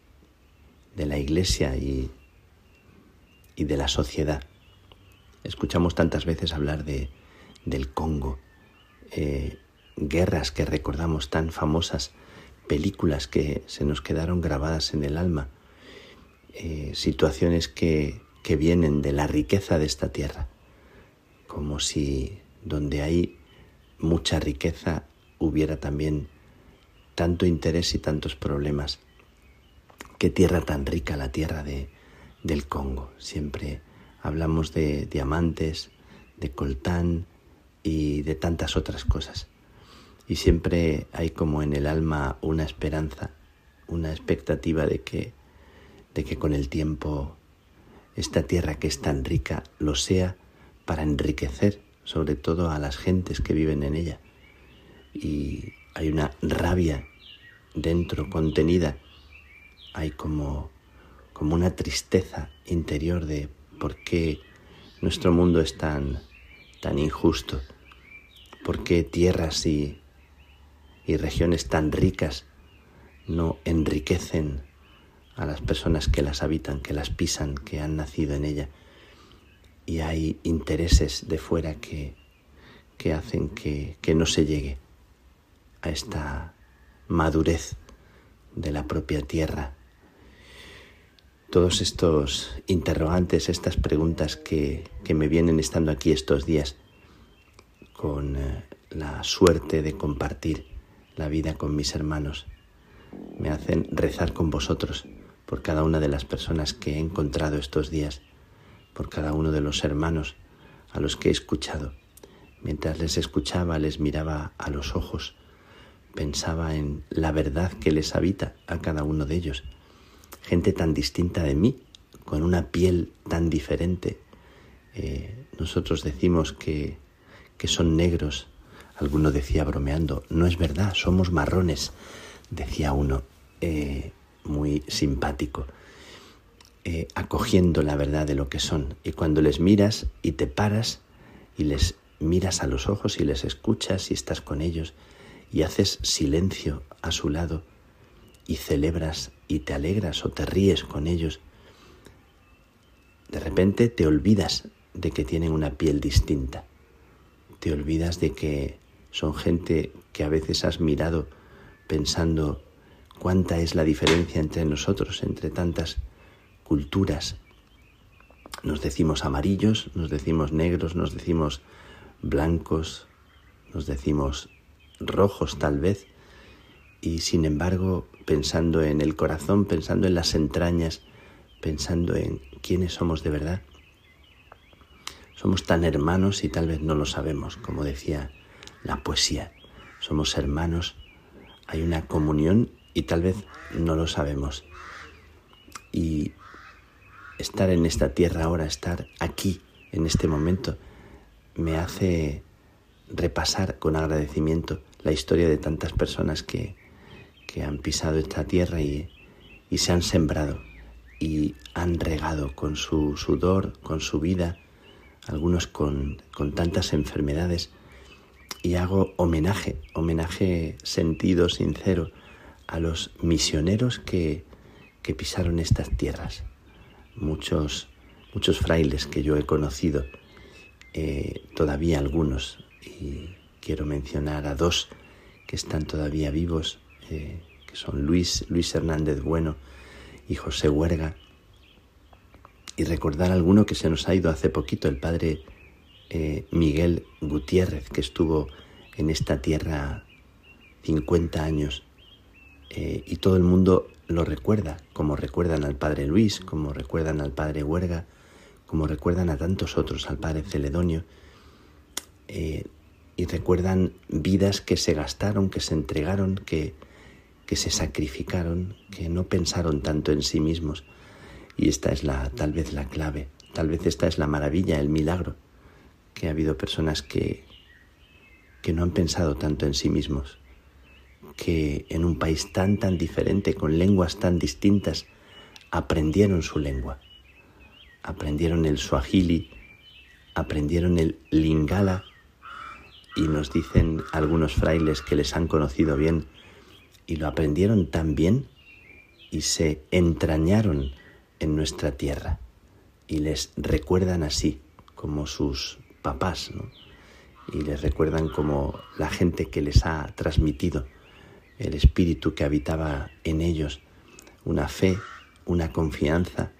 de la Iglesia y de la sociedad. Escuchamos tantas veces hablar del Congo, guerras que recordamos tan famosas, películas que se nos quedaron grabadas en el alma, situaciones que vienen de la riqueza de esta tierra, como si donde hay mucha riqueza hubiera también tanto interés y tantos problemas. Qué tierra tan rica, la tierra del Congo. Siempre hablamos de diamantes, de coltán y de tantas otras cosas. Y siempre hay como en el alma una esperanza, una expectativa de que con el tiempo esta tierra que es tan rica lo sea para enriquecer sobre todo a las gentes que viven en ella. Y hay una rabia dentro contenida, hay como una tristeza interior de por qué nuestro mundo es tan injusto, por qué tierras y regiones tan ricas no enriquecen a las personas que las habitan, que las pisan, que han nacido en ella. Y hay intereses de fuera que hacen que no se llegue a esta madurez de la propia tierra. Todos estos interrogantes, estas preguntas que me vienen estando aquí estos días, con la suerte de compartir la vida con mis hermanos, me hacen rezar con vosotros por cada una de las personas que he encontrado estos días, por cada uno de los hermanos a los que he escuchado. Mientras les escuchaba, les miraba a los ojos, pensaba en la verdad que les habita a cada uno de ellos. Gente tan distinta de mí, con una piel tan diferente. Nosotros decimos que son negros. Alguno decía bromeando, no es verdad, somos marrones, decía uno, muy simpático, acogiendo la verdad de lo que son. Y cuando les miras y te paras y les miras a los ojos y les escuchas y estás con ellos y haces silencio a su lado y celebras y te alegras o te ríes con ellos, de repente te olvidas de que tienen una piel distinta, te olvidas de que son gente que a veces has mirado pensando cuánta es la diferencia entre nosotros, entre tantas culturas. Nos decimos amarillos, nos decimos negros, nos decimos blancos, nos decimos rojos tal vez, y sin embargo pensando en el corazón, pensando en las entrañas, pensando en quiénes somos de verdad, somos tan hermanos y tal vez no lo sabemos, como decía la poesía. Somos hermanos, hay una comunión y tal vez no lo sabemos. Y estar en esta tierra ahora, estar aquí, en este momento, me hace repasar con agradecimiento la historia de tantas personas que han pisado esta tierra y se han sembrado y han regado con su sudor, con su vida, algunos con tantas enfermedades. Y hago homenaje sentido, sincero, a los misioneros que pisaron estas tierras. Muchos frailes que yo he conocido, todavía algunos, y quiero mencionar a dos que están todavía vivos, que son Luis Hernández Bueno y José Huerga, y recordar a alguno que se nos ha ido hace poquito, el padre Miguel Gutiérrez, que estuvo en esta tierra 50 años, y todo el mundo lo recuerda, como recuerdan al padre Luis, como recuerdan al padre Huerga, como recuerdan a tantos otros, al padre Celedonio, y recuerdan vidas que se gastaron, que se entregaron, que se sacrificaron, que no pensaron tanto en sí mismos. Y esta es tal vez la clave, tal vez esta es la maravilla, el milagro, que ha habido personas que no han pensado tanto en sí mismos, que en un país tan diferente, con lenguas tan distintas, aprendieron su lengua, aprendieron el suajili, aprendieron el lingala, y nos dicen algunos frailes que les han conocido bien y lo aprendieron tan bien y se entrañaron en nuestra tierra y les recuerdan así como sus papás, ¿no? Y les recuerdan como la gente que les ha transmitido el espíritu que habitaba en ellos, una fe, una confianza,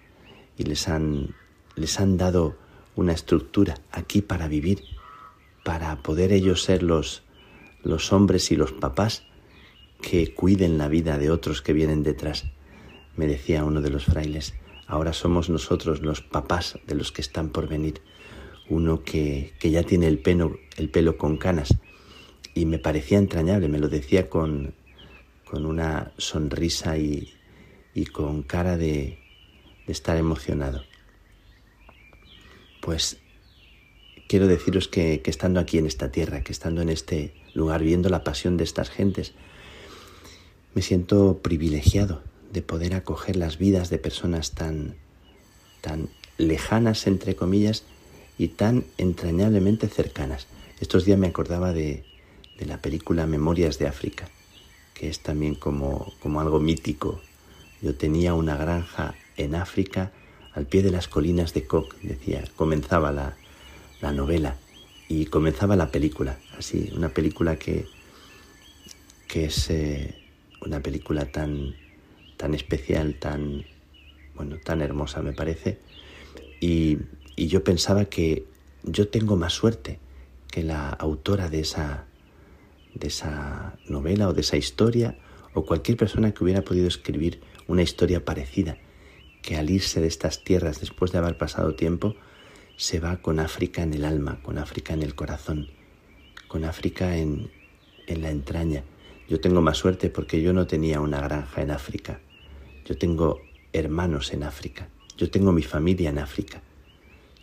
y les han dado una estructura aquí para vivir, para poder ellos ser los hombres y los papás que cuiden la vida de otros que vienen detrás. Me decía uno de los frailes, ahora somos nosotros los papás de los que están por venir. Uno que ya tiene el pelo con canas, y me parecía entrañable, me lo decía con una sonrisa y con cara de estar emocionado. Pues quiero deciros que estando aquí en esta tierra, que estando en este lugar, viendo la pasión de estas gentes, me siento privilegiado de poder acoger las vidas de personas tan lejanas, entre comillas, y tan entrañablemente cercanas. Estos días me acordaba de la película Memorias de África, que es también como algo mítico. Yo tenía una granja en África, al pie de las colinas de Kok, decía. Comenzaba la novela y comenzaba la película, así, una película que es una película tan especial, tan hermosa, me parece. Y yo pensaba que yo tengo más suerte que la autora de esa novela o de esa historia, o cualquier persona que hubiera podido escribir una historia parecida, que al irse de estas tierras después de haber pasado tiempo, se va con África en el alma, con África en el corazón, con África en la entraña. Yo tengo más suerte porque yo no tenía una granja en África. Yo tengo hermanos en África. Yo tengo mi familia en África.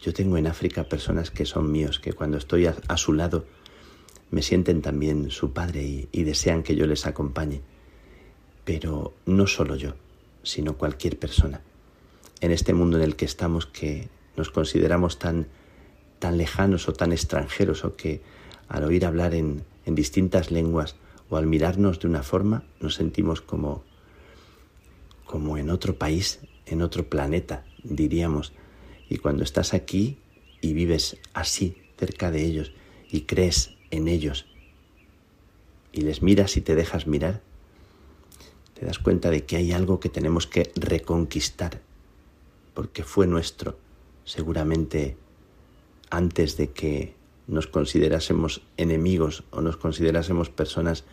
Yo tengo en África personas que son míos, que cuando estoy a su lado me sienten también su padre y desean que yo les acompañe. Pero no solo yo, sino cualquier persona. En este mundo en el que estamos, que nos consideramos tan lejanos o tan extranjeros, o que al oír hablar en distintas lenguas o al mirarnos de una forma nos sentimos como en otro país, en otro planeta, diríamos. Y cuando estás aquí y vives así, cerca de ellos, y crees en ellos, y les miras y te dejas mirar, te das cuenta de que hay algo que tenemos que reconquistar, porque fue nuestro, seguramente antes de que nos considerásemos enemigos o nos considerásemos personas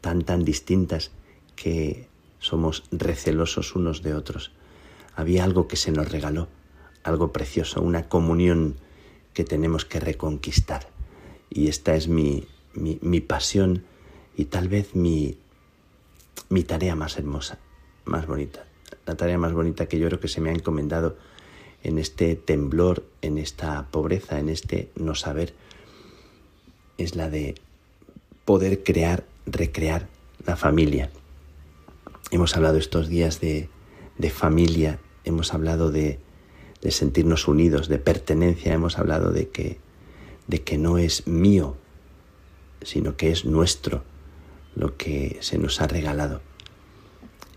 tan distintas que somos recelosos unos de otros. Había algo que se nos regaló, algo precioso, una comunión que tenemos que reconquistar. Y esta es mi pasión y tal vez mi tarea más hermosa, más bonita. La tarea más bonita que yo creo que se me ha encomendado en este temblor, en esta pobreza, en este no saber, es la de poder crear, recrear la familia. Hemos hablado estos días de familia, hemos hablado de sentirnos unidos, de pertenencia, hemos hablado de que no es mío, sino que es nuestro, lo que se nos ha regalado.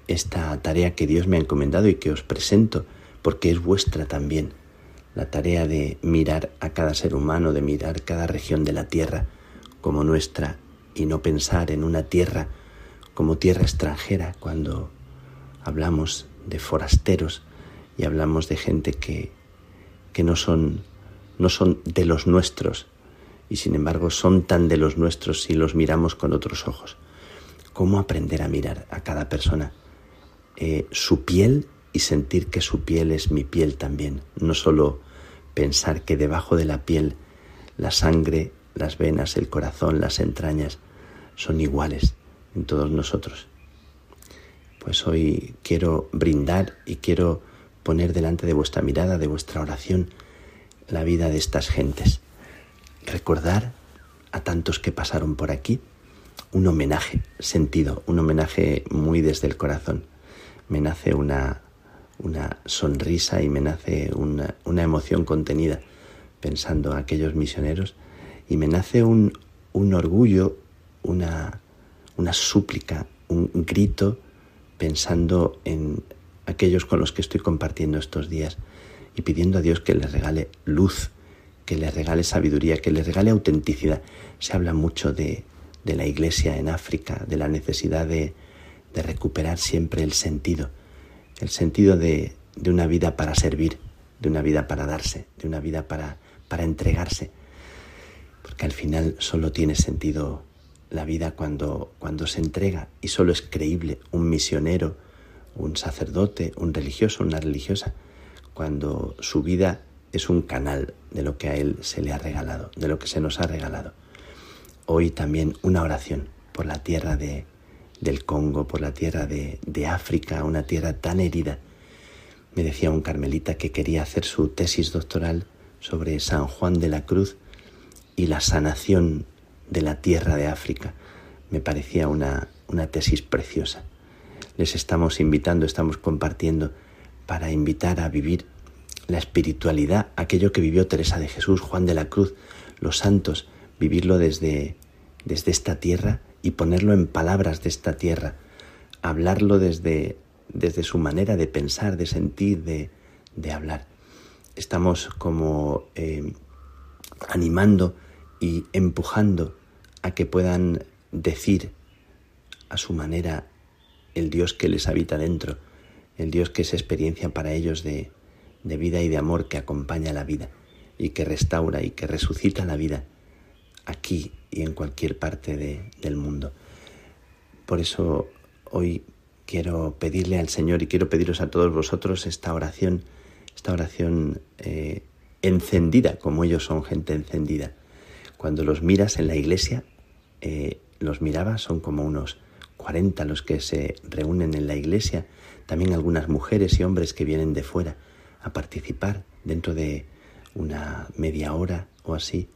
Esta tarea que Dios me ha encomendado y que os presento, porque es vuestra también, la tarea de mirar a cada ser humano, de mirar cada región de la tierra como nuestra, y no pensar en una tierra como tierra extranjera cuando hablamos de forasteros y hablamos de gente que no son de los nuestros, y sin embargo son tan de los nuestros si los miramos con otros ojos. ¿Cómo aprender a mirar a cada persona su piel y sentir que su piel es mi piel también? No solo pensar que debajo de la piel la sangre las venas, el corazón, las entrañas, son iguales en todos nosotros. Pues hoy quiero brindar y quiero poner delante de vuestra mirada, de vuestra oración, la vida de estas gentes. Recordar a tantos que pasaron por aquí, un homenaje sentido, un homenaje muy desde el corazón. Me nace una sonrisa y me nace una emoción contenida pensando a aquellos misioneros, y me nace un orgullo, una súplica, un grito pensando en aquellos con los que estoy compartiendo estos días y pidiendo a Dios que les regale luz, que les regale sabiduría, que les regale autenticidad. Se habla mucho de la Iglesia en África, de la necesidad de recuperar siempre el sentido de una vida para servir, de una vida para darse, de una vida para entregarse, porque al final solo tiene sentido la vida cuando se entrega, y solo es creíble un misionero, un sacerdote, un religioso, una religiosa, cuando su vida es un canal de lo que a él se le ha regalado, de lo que se nos ha regalado. Hoy también una oración por la tierra del Congo, por la tierra de África, una tierra tan herida. Me decía un carmelita que quería hacer su tesis doctoral sobre San Juan de la Cruz y la sanación de la tierra de África. Me parecía una tesis preciosa. Les estamos invitando, estamos compartiendo para invitar a vivir la espiritualidad, aquello que vivió Teresa de Jesús, Juan de la Cruz, los santos, vivirlo desde esta tierra y ponerlo en palabras de esta tierra, hablarlo desde su manera de pensar, de sentir, de hablar. Estamos como animando y empujando a que puedan decir a su manera el Dios que les habita dentro, el Dios que es experiencia para ellos de vida y de amor, que acompaña la vida y que restaura y que resucita la vida aquí y en cualquier parte del mundo. Por eso hoy quiero pedirle al Señor y quiero pediros a todos vosotros esta oración encendida, como ellos son gente encendida. Cuando los miras en la iglesia, los miraba, son como unos 40 los que se reúnen en la iglesia, también algunas mujeres y hombres que vienen de fuera a participar dentro de una media hora o así.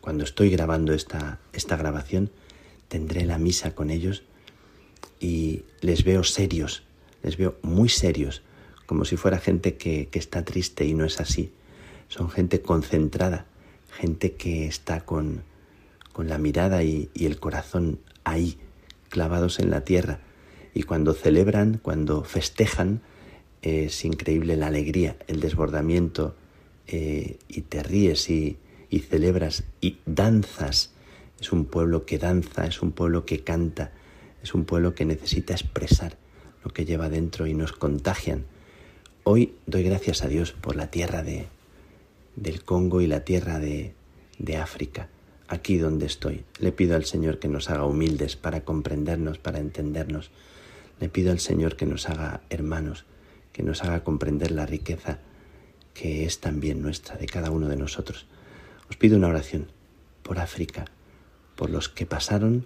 Cuando estoy grabando esta grabación, tendré la misa con ellos y les veo serios, les veo muy serios, como si fuera gente que está triste, y no es así. Son gente concentrada, gente que está con la mirada y el corazón ahí, clavados en la tierra. Y cuando celebran, cuando festejan, es increíble la alegría, el desbordamiento, y te ríes y celebras y danzas. Es un pueblo que danza, es un pueblo que canta, es un pueblo que necesita expresar lo que lleva dentro y nos contagian. Hoy doy gracias a Dios por la tierra del Congo y la tierra de África, aquí donde estoy. Le pido al Señor que nos haga humildes para comprendernos, para entendernos. Le pido al Señor que nos haga hermanos, que nos haga comprender la riqueza que es también nuestra, de cada uno de nosotros. Os pido una oración por África, por los que pasaron,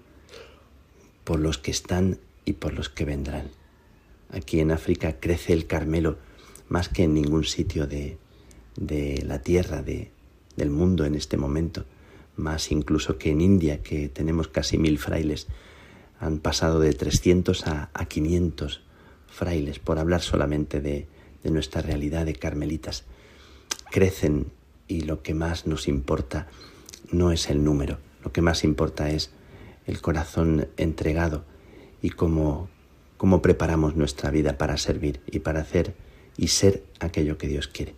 por los que están y por los que vendrán. Aquí en África crece el Carmelo más que en ningún sitio de la tierra, del mundo en este momento, más incluso que en India, que tenemos casi 1.000 frailes. Han pasado de 300 a 500 frailes, por hablar solamente de nuestra realidad de carmelitas. Crecen, y lo que más nos importa no es el número. Lo que más importa es el corazón entregado y cómo preparamos nuestra vida para servir y para hacer y ser aquello que Dios quiere.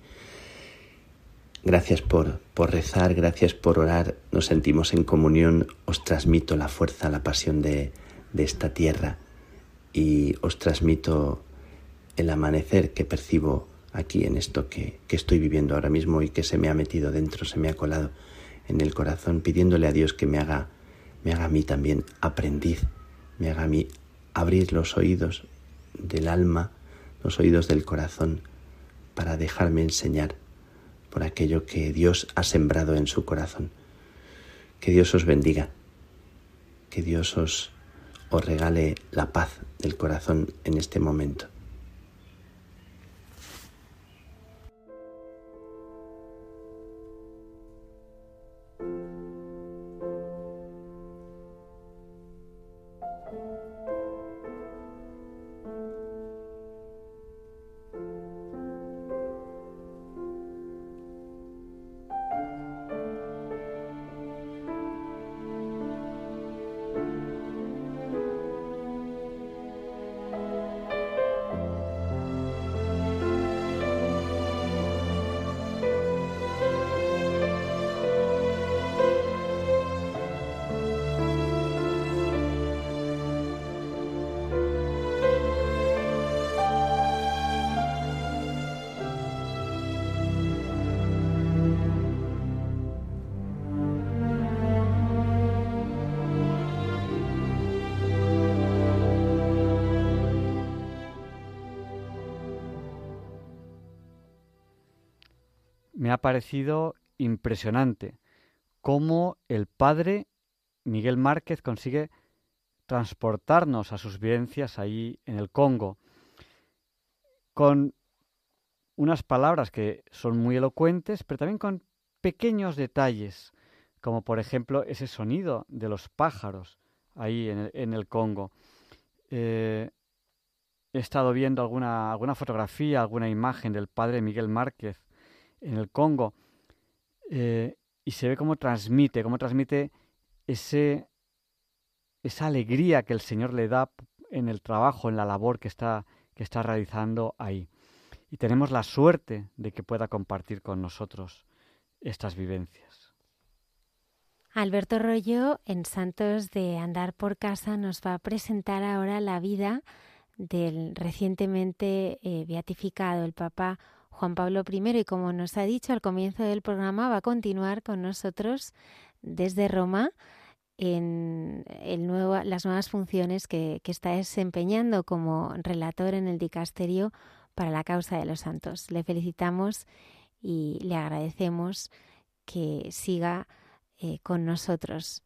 Gracias por rezar, gracias por orar. Nos sentimos en comunión. Os transmito la fuerza, la pasión de esta tierra, y os transmito el amanecer que percibo aquí en esto que estoy viviendo ahora mismo y que se me ha metido dentro, se me ha colado en el corazón, pidiéndole a Dios que me haga a mí también aprendiz, me haga a mí abrir los oídos del alma, los oídos del corazón, para dejarme enseñar por aquello que Dios ha sembrado en su corazón. Que Dios os bendiga, que Dios os regale la paz del corazón en este momento. Me ha parecido impresionante cómo el padre Miguel Márquez consigue transportarnos a sus vivencias ahí en el Congo, con unas palabras que son muy elocuentes, pero también con pequeños detalles, como por ejemplo ese sonido de los pájaros ahí en el Congo. He estado viendo alguna fotografía, alguna imagen del padre Miguel Márquez en el Congo, y se ve cómo transmite esa alegría que el Señor le da en el trabajo, en la labor que está realizando ahí. Y tenemos la suerte de que pueda compartir con nosotros estas vivencias. Alberto Rollo, en Santos de Andar por Casa, nos va a presentar ahora la vida del recientemente beatificado, el Papa Juan Pablo I, y como nos ha dicho al comienzo del programa, va a continuar con nosotros desde Roma en las nuevas funciones que está desempeñando como relator en el dicasterio para la causa de los santos. Le felicitamos y le agradecemos que siga con nosotros.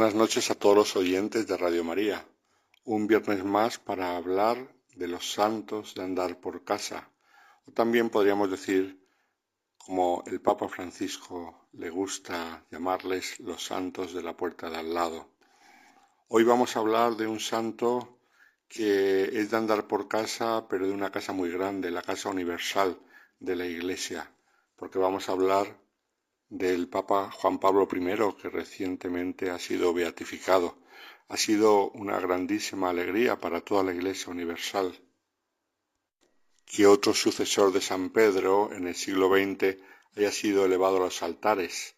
Buenas noches a todos los oyentes de Radio María. Un viernes más para hablar de los santos de andar por casa. O también podríamos decir, como el Papa Francisco le gusta llamarles, los santos de la puerta de al lado. Hoy vamos a hablar de un santo que es de andar por casa, pero de una casa muy grande, la casa universal de la Iglesia. Porque vamos a hablar del Papa Juan Pablo I, que recientemente ha sido beatificado. Ha sido una grandísima alegría para toda la Iglesia universal que otro sucesor de San Pedro en el siglo XX haya sido elevado a los altares.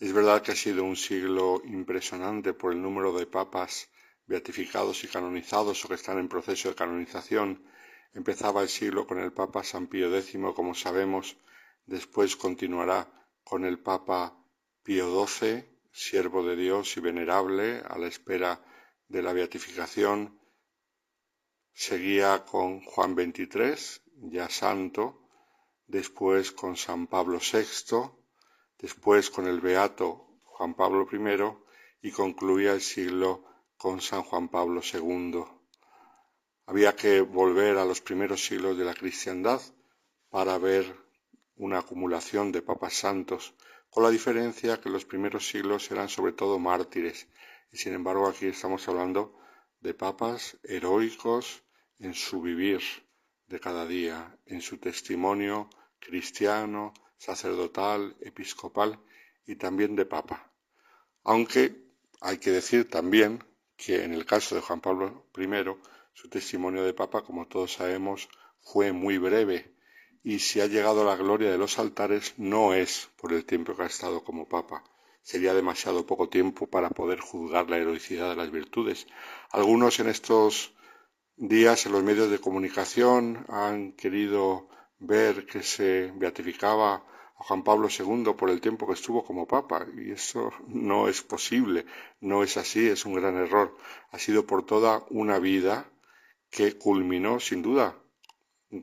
Es verdad que ha sido un siglo impresionante por el número de papas beatificados y canonizados o que están en proceso de canonización. Empezaba el siglo con el Papa San Pío X, como sabemos, después continuará con el Papa Pío XII, siervo de Dios y venerable, a la espera de la beatificación. Seguía con Juan XXIII, ya santo, después con San Pablo VI, después con el beato Juan Pablo I y concluía el siglo con San Juan Pablo II. Había que volver a los primeros siglos de la cristiandad para ver una acumulación de papas santos, con la diferencia que los primeros siglos eran sobre todo mártires, y sin embargo aquí estamos hablando de papas heroicos en su vivir de cada día, en su testimonio cristiano, sacerdotal, episcopal y también de papa. Aunque hay que decir también que en el caso de Juan Pablo I, su testimonio de papa, como todos sabemos, fue muy breve, y si ha llegado a la gloria de los altares no es por el tiempo que ha estado como papa. Sería demasiado poco tiempo para poder juzgar la heroicidad de las virtudes. Algunos en estos días en los medios de comunicación han querido ver que se beatificaba a Juan Pablo II por el tiempo que estuvo como papa, y eso no es posible, no es así, es un gran error. Ha sido por toda una vida que culminó sin duda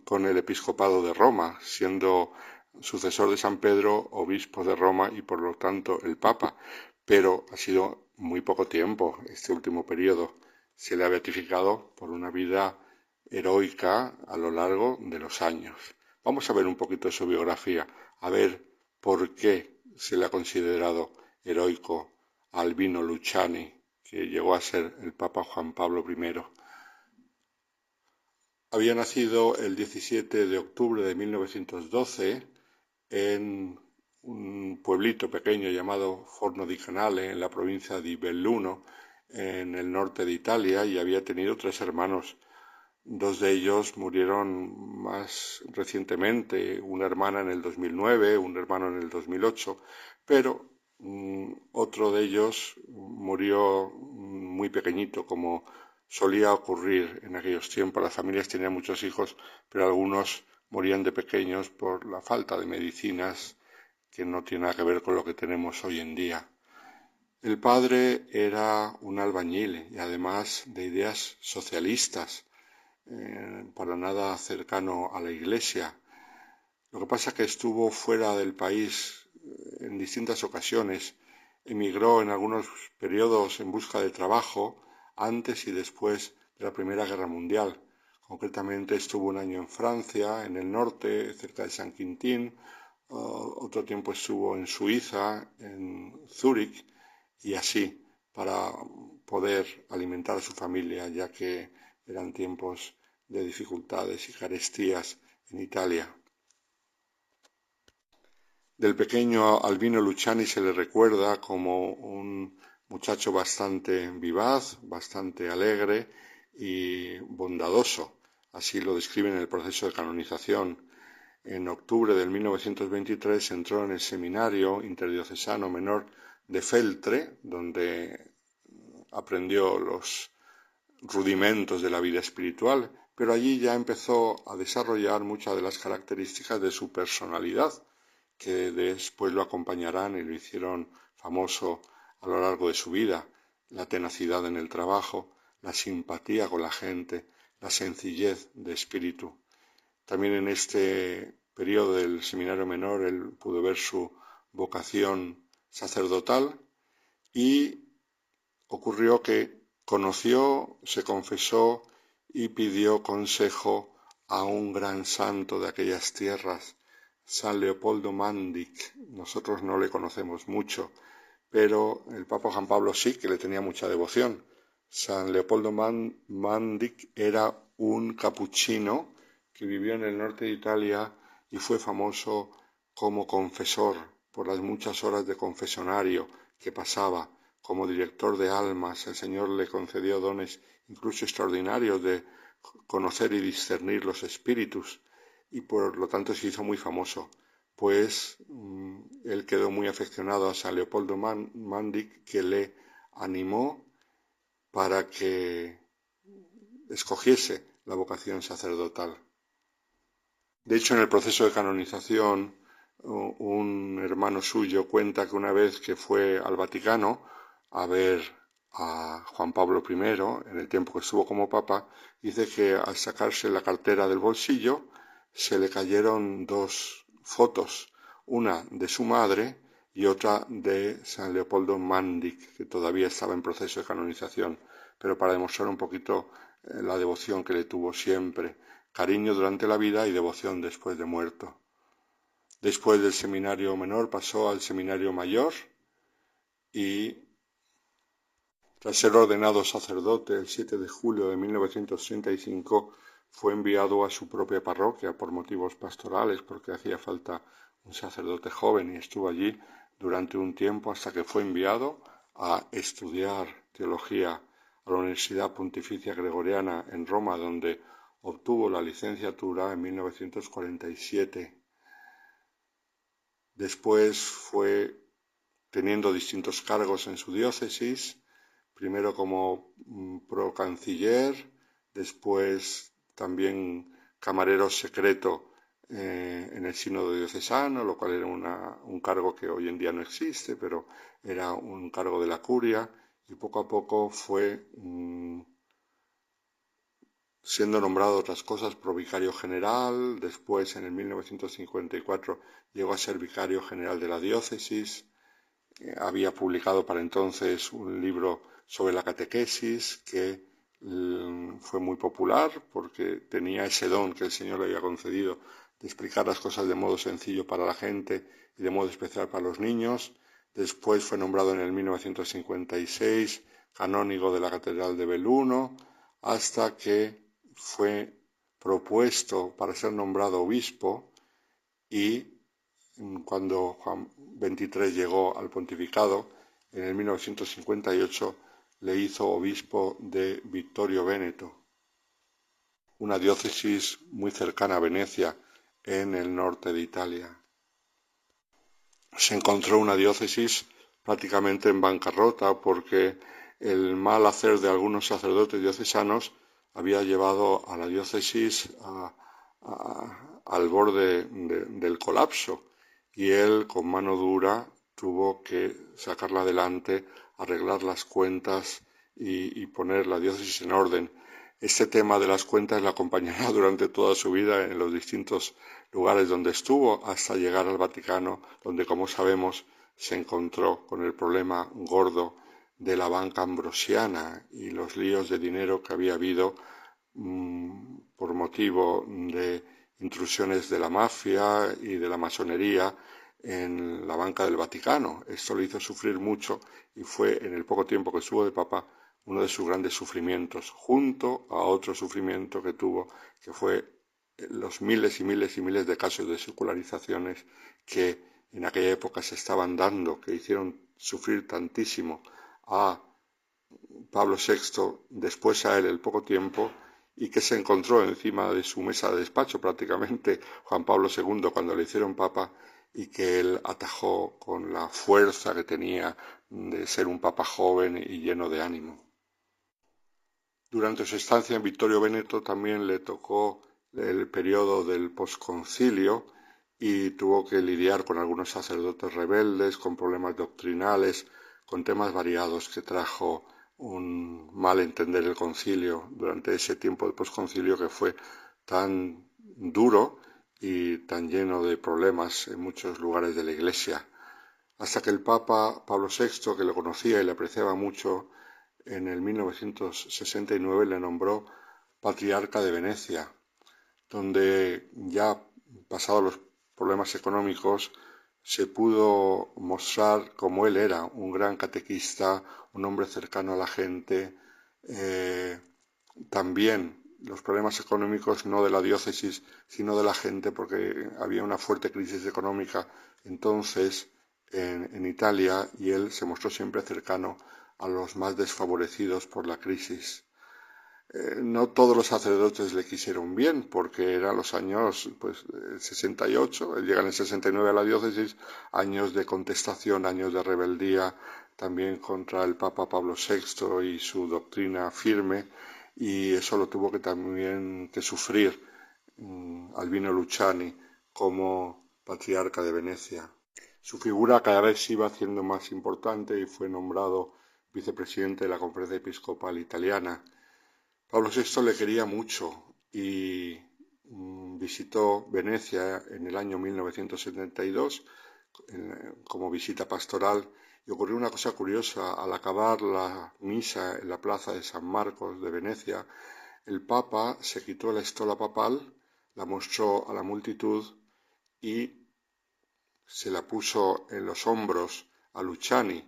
con el episcopado de Roma, siendo sucesor de San Pedro, obispo de Roma y por lo tanto el papa, pero ha sido muy poco tiempo este último periodo. Se le ha beatificado por una vida heroica a lo largo de los años. Vamos a ver un poquito de su biografía, a ver por qué se le ha considerado heroico a Albino Luciani, que llegó a ser el papa Juan Pablo I. Había nacido el 17 de octubre de 1912 en un pueblito pequeño llamado Forno di Canale, en la provincia de Belluno, en el norte de Italia, y había tenido 3 hermanos. 2 de ellos murieron más recientemente, una hermana en el 2009, un hermano en el 2008, pero otro de ellos murió muy pequeñito, como solía ocurrir en aquellos tiempos. Las familias tenían muchos hijos, pero algunos morían de pequeños por la falta de medicinas, que no tiene nada que ver con lo que tenemos hoy en día. El padre era un albañil y además de ideas socialistas, para nada cercano a la Iglesia. Lo que pasa es que estuvo fuera del país en distintas ocasiones, emigró en algunos periodos en busca de trabajo, antes y después de la Primera Guerra Mundial. Concretamente estuvo un año en Francia, en el norte, cerca de San Quintín, otro tiempo estuvo en Suiza, en Zúrich, y así, para poder alimentar a su familia, ya que eran tiempos de dificultades y carestías en Italia. Del pequeño Albino Luciani se le recuerda como un muchacho bastante vivaz, bastante alegre y bondadoso. Así lo describen en el proceso de canonización. En octubre de 1923 entró en el seminario interdiocesano menor de Feltre, donde aprendió los rudimentos de la vida espiritual, pero allí ya empezó a desarrollar muchas de las características de su personalidad, que después lo acompañarán y lo hicieron famoso a lo largo de su vida: la tenacidad en el trabajo, la simpatía con la gente, la sencillez de espíritu. También en este periodo del seminario menor él pudo ver su vocación sacerdotal, y ocurrió que conoció, se confesó y pidió consejo a un gran santo de aquellas tierras, San Leopoldo Mandic. Nosotros no le conocemos mucho, pero el Papa Juan Pablo sí que le tenía mucha devoción. San Leopoldo Mandic era un capuchino que vivió en el norte de Italia y fue famoso como confesor por las muchas horas de confesionario que pasaba. Como director de almas, el Señor le concedió dones incluso extraordinarios de conocer y discernir los espíritus, y por lo tanto se hizo muy famoso. Pues él quedó muy afeccionado a San Leopoldo Mandic, que le animó para que escogiese la vocación sacerdotal. De hecho, en el proceso de canonización, un hermano suyo cuenta que una vez que fue al Vaticano a ver a Juan Pablo I, en el tiempo que estuvo como papa, dice que al sacarse la cartera del bolsillo se le cayeron 2 fotos, una de su madre y otra de San Leopoldo Mandic, que todavía estaba en proceso de canonización, pero para demostrar un poquito la devoción que le tuvo siempre, cariño durante la vida y devoción después de muerto. Después del seminario menor pasó al seminario mayor y, tras ser ordenado sacerdote el 7 de julio de 1935, fue enviado a su propia parroquia por motivos pastorales, porque hacía falta un sacerdote joven, y estuvo allí durante un tiempo hasta que fue enviado a estudiar teología a la Universidad Pontificia Gregoriana en Roma, donde obtuvo la licenciatura en 1947. Después fue teniendo distintos cargos en su diócesis, primero como procanciller, después también camarero secreto en el sínodo diocesano, lo cual era un cargo que hoy en día no existe, pero era un cargo de la curia, y poco a poco fue siendo nombrado otras cosas por vicario general. Después, en el 1954, llegó a ser vicario general de la diócesis. Había publicado para entonces un libro sobre la catequesis que fue muy popular porque tenía ese don que el Señor le había concedido de explicar las cosas de modo sencillo para la gente y de modo especial para los niños. Después fue nombrado en el 1956 canónigo de la Catedral de Belluno, hasta que fue propuesto para ser nombrado obispo, y cuando Juan XXIII llegó al pontificado, en el 1958 le hizo obispo de Vittorio Veneto, una diócesis muy cercana a Venecia, en el norte de Italia. Se encontró una diócesis prácticamente en bancarrota porque el mal hacer de algunos sacerdotes diocesanos había llevado a la diócesis al borde del colapso, y él, con mano dura, tuvo que sacarla adelante, arreglar las cuentas y poner la diócesis en orden. Este tema de las cuentas la acompañará durante toda su vida en los distintos lugares donde estuvo, hasta llegar al Vaticano, donde, como sabemos, se encontró con el problema gordo de la banca ambrosiana y los líos de dinero que había habido por motivo de intrusiones de la mafia y de la masonería en la banca del Vaticano. Esto le hizo sufrir mucho y fue, en el poco tiempo que estuvo de papa, uno de sus grandes sufrimientos, junto a otro sufrimiento que tuvo, que fue los miles y miles y miles de casos de secularizaciones que en aquella época se estaban dando, que hicieron sufrir tantísimo a Pablo VI, después a él el poco tiempo, y que se encontró encima de su mesa de despacho prácticamente Juan Pablo II cuando le hicieron papa, y que él atajó con la fuerza que tenía de ser un papa joven y lleno de ánimo. Durante su estancia en Vittorio Veneto también le tocó el periodo del posconcilio y tuvo que lidiar con algunos sacerdotes rebeldes, con problemas doctrinales, con temas variados que trajo un mal entender el concilio durante ese tiempo del posconcilio, que fue tan duro y tan lleno de problemas en muchos lugares de la Iglesia, hasta que el Papa Pablo VI, que le conocía y le apreciaba mucho, en el 1969 le nombró patriarca de Venecia, donde, ya pasados los problemas económicos, se pudo mostrar como él era, un gran catequista, un hombre cercano a la gente. También los problemas económicos, no de la diócesis, sino de la gente, porque había una fuerte crisis económica entonces en Italia, y él se mostró siempre cercano a los más desfavorecidos por la crisis. No todos los sacerdotes le quisieron bien, porque eran los años 68, él llega en el 69 a la diócesis, años de contestación, años de rebeldía, también contra el Papa Pablo VI y su doctrina firme, y eso lo tuvo que también que sufrir Albino Luciani como patriarca de Venecia. Su figura cada vez se iba haciendo más importante y fue nombrado vicepresidente de la Conferencia Episcopal Italiana. Pablo VI le quería mucho y visitó Venecia en el año 1972 como visita pastoral, y ocurrió una cosa curiosa: al acabar la misa en la plaza de San Marcos de Venecia, El Papa se quitó la estola papal, la mostró a la multitud y se la puso en los hombros a Luciani,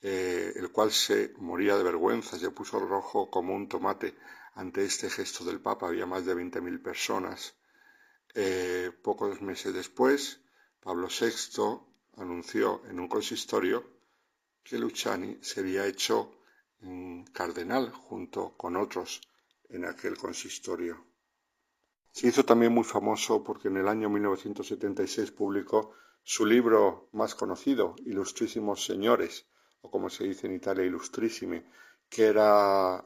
el cual se moría de vergüenza, se puso rojo como un tomate ante este gesto del Papa. Había más de 20.000 personas. Pocos meses después, Pablo VI anunció en un consistorio que Luciani se había hecho cardenal junto con otros en aquel consistorio. Se hizo también muy famoso porque en el año 1976 publicó su libro más conocido, Ilustrísimos Señores, o como se dice en Italia, Ilustrísimi, que era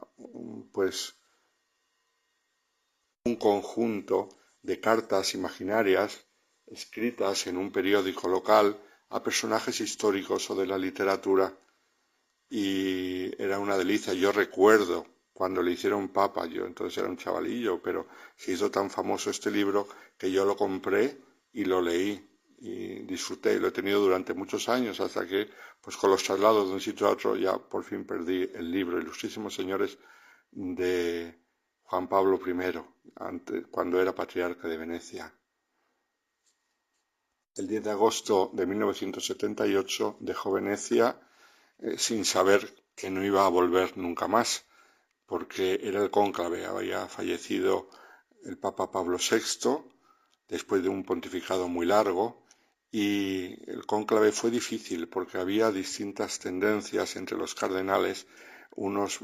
pues un conjunto de cartas imaginarias escritas en un periódico local a personajes históricos o de la literatura, y era una delicia. Yo recuerdo cuando le hicieron papa, yo entonces era un chavalillo, pero se hizo tan famoso este libro que yo lo compré y lo leí y disfruté, y lo he tenido durante muchos años hasta que, pues con los traslados de un sitio a otro, ya por fin perdí el libro Ilustrísimos Señores de Juan Pablo I, cuando era patriarca de Venecia. El 10 de agosto de 1978 dejó Venecia sin saber que no iba a volver nunca más, porque era el cónclave. Había fallecido el Papa Pablo VI después de un pontificado muy largo, y el cónclave fue difícil porque había distintas tendencias entre los cardenales, unos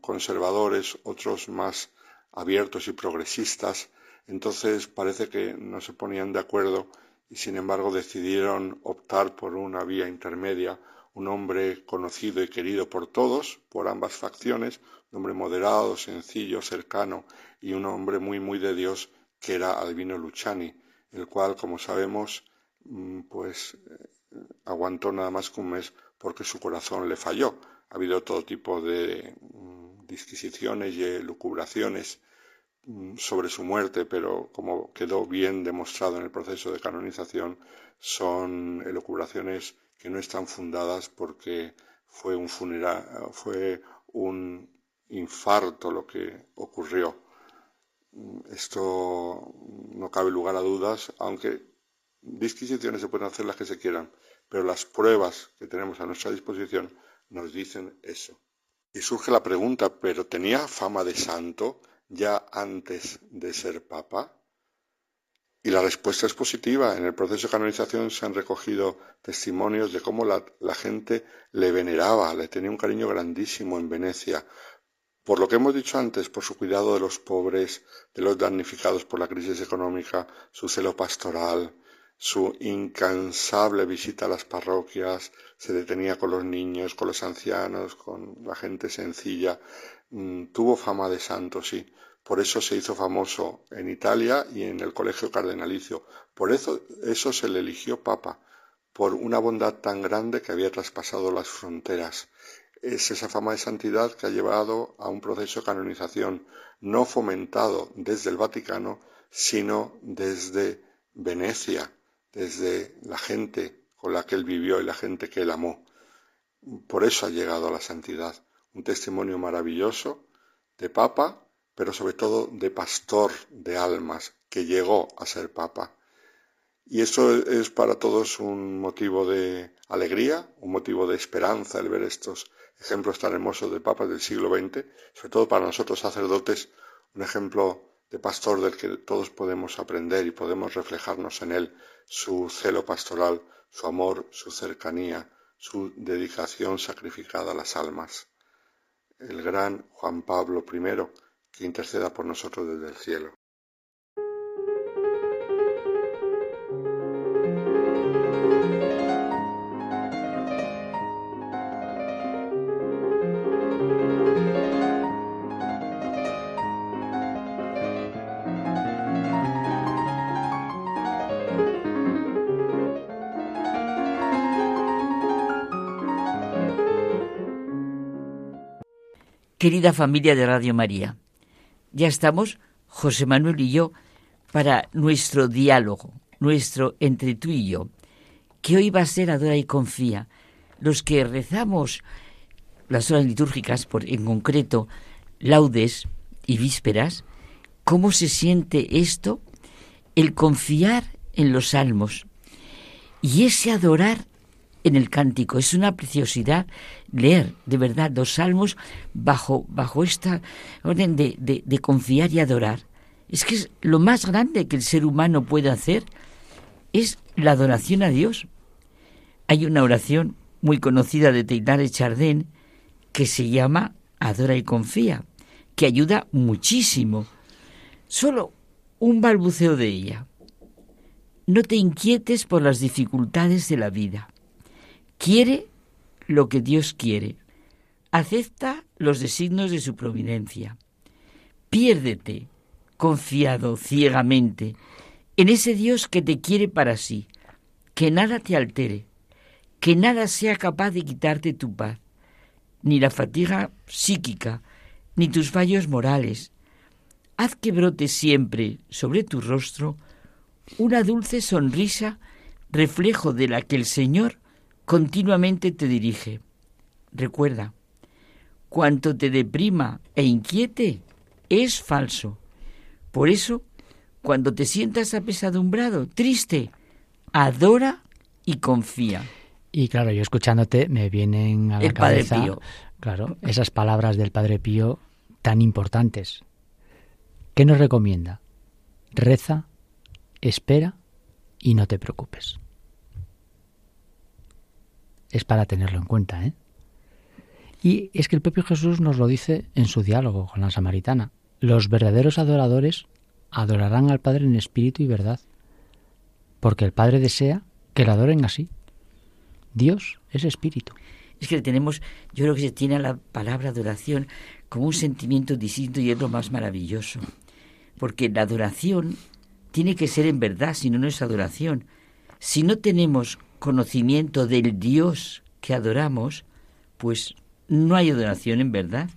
conservadores, otros más abiertos y progresistas. Entonces parece que no se ponían de acuerdo y sin embargo decidieron optar por una vía intermedia, un hombre conocido y querido por todos, por ambas facciones, un hombre moderado, sencillo, cercano, y un hombre muy muy de Dios, que era Albino Luciani, el cual, como sabemos, pues aguantó nada más que un mes porque su corazón le falló. Ha habido todo tipo de disquisiciones y elucubraciones sobre su muerte, pero como quedó bien demostrado en el proceso de canonización, son elucubraciones que no están fundadas, porque fue un infarto lo que ocurrió. Esto no cabe lugar a dudas, aunque disquisiciones se pueden hacer las que se quieran, pero las pruebas que tenemos a nuestra disposición nos dicen eso. Y surge la pregunta, ¿pero tenía fama de santo ya antes de ser papa? Y la respuesta es positiva. En el proceso de canonización se han recogido testimonios de cómo la gente le veneraba, le tenía un cariño grandísimo en Venecia, por lo que hemos dicho antes, por su cuidado de los pobres, de los damnificados por la crisis económica, su celo pastoral, su incansable visita a las parroquias. Se detenía con los niños, con los ancianos, con la gente sencilla. Tuvo fama de santo, sí. Por eso se hizo famoso en Italia y en el colegio cardenalicio. Por eso se le eligió papa, por una bondad tan grande que había traspasado las fronteras. Es esa fama de santidad que ha llevado a un proceso de canonización no fomentado desde el Vaticano, sino desde Venecia, desde la gente con la que él vivió y la gente que él amó. Por eso ha llegado a la santidad. Un testimonio maravilloso de papa, pero sobre todo de pastor de almas, que llegó a ser papa. Y eso es para todos un motivo de alegría, un motivo de esperanza, el ver estos ejemplos tan hermosos de papas del siglo XX, sobre todo para nosotros sacerdotes, un ejemplo de pastor del que todos podemos aprender y podemos reflejarnos en él, su celo pastoral, su amor, su cercanía, su dedicación sacrificada a las almas. El gran Juan Pablo I, que interceda por nosotros desde el cielo. Querida familia de Radio María, ya estamos, José Manuel y yo, para nuestro diálogo, nuestro entre tú y yo, que hoy va a ser Adora y Confía. Los que rezamos las horas litúrgicas, en concreto, laudes y vísperas, ¿cómo se siente esto? El confiar en los salmos y ese adorar en el cántico. Es una preciosidad leer, de verdad, los salmos bajo esta orden de confiar y adorar. Es que es lo más grande que el ser humano puede hacer, es la adoración a Dios. Hay una oración muy conocida de Teilhard de Chardin que se llama Adora y confía, que ayuda muchísimo. Solo un balbuceo de ella. No te inquietes por las dificultades de la vida. Quiere lo que Dios quiere. Acepta los designios de su providencia. Piérdete, confiado ciegamente, en ese Dios que te quiere para sí, que nada te altere, que nada sea capaz de quitarte tu paz, ni la fatiga psíquica, ni tus fallos morales. Haz que brote siempre sobre tu rostro una dulce sonrisa, reflejo de la que el Señor continuamente te dirige. Recuerda, cuanto te deprima e inquiete es falso. Por eso, cuando te sientas apesadumbrado, triste, adora y confía. Y claro, yo escuchándote me vienen a la cabeza, Padre Pío. Claro, esas palabras del Padre Pío tan importantes. ¿Qué nos recomienda? Reza, espera y no te preocupes. Es para tenerlo en cuenta, ¿eh? Y es que el propio Jesús nos lo dice en su diálogo con la samaritana. Los verdaderos adoradores adorarán al Padre en espíritu y verdad, porque el Padre desea que lo adoren así. Dios es espíritu. Es que tenemos, yo creo que se tiene a la palabra adoración como un sentimiento distinto y es lo más maravilloso, porque la adoración tiene que ser en verdad, si no, no es adoración. Si no tenemos conocimiento del Dios que adoramos, pues no hay adoración en verdad.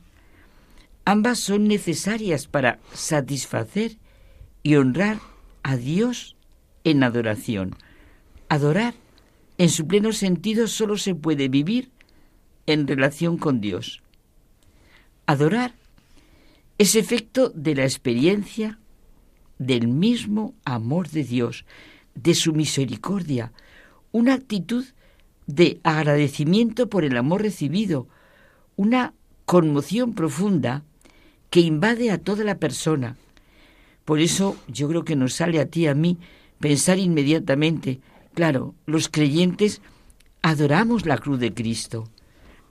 Ambas son necesarias para satisfacer y honrar a Dios en adoración. Adorar en su pleno sentido solo se puede vivir en relación con Dios. Adorar es efecto de la experiencia del mismo amor de Dios, de su misericordia, una actitud de agradecimiento por el amor recibido, una conmoción profunda que invade a toda la persona. Por eso yo creo que nos sale a ti y a mí pensar inmediatamente, claro, los creyentes adoramos la cruz de Cristo,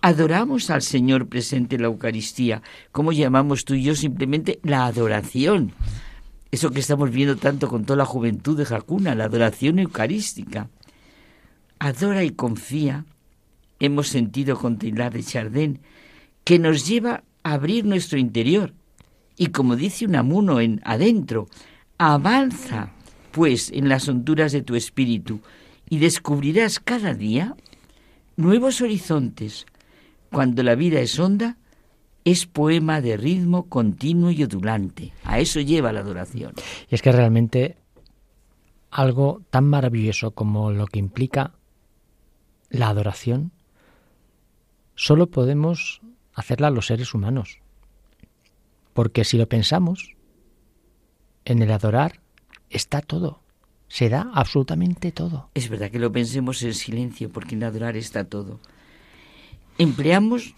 adoramos al Señor presente en la Eucaristía, como llamamos tú y yo simplemente la adoración. Eso que estamos viendo tanto con toda la juventud de Jacuna, la adoración eucarística. Adora y confía, hemos sentido con Teilhard de Chardin, que nos lleva a abrir nuestro interior. Y como dice Unamuno en Adentro, avanza pues en las honduras de tu espíritu y descubrirás cada día nuevos horizontes. Cuando la vida es honda, es poema de ritmo continuo y ondulante. A eso lleva la adoración. Y es que realmente algo tan maravilloso como lo que implica la adoración, solo podemos hacerla los seres humanos. Porque si lo pensamos, en el adorar está todo. Se da absolutamente todo. Es verdad que lo pensemos en silencio, porque en adorar está todo. Empleamos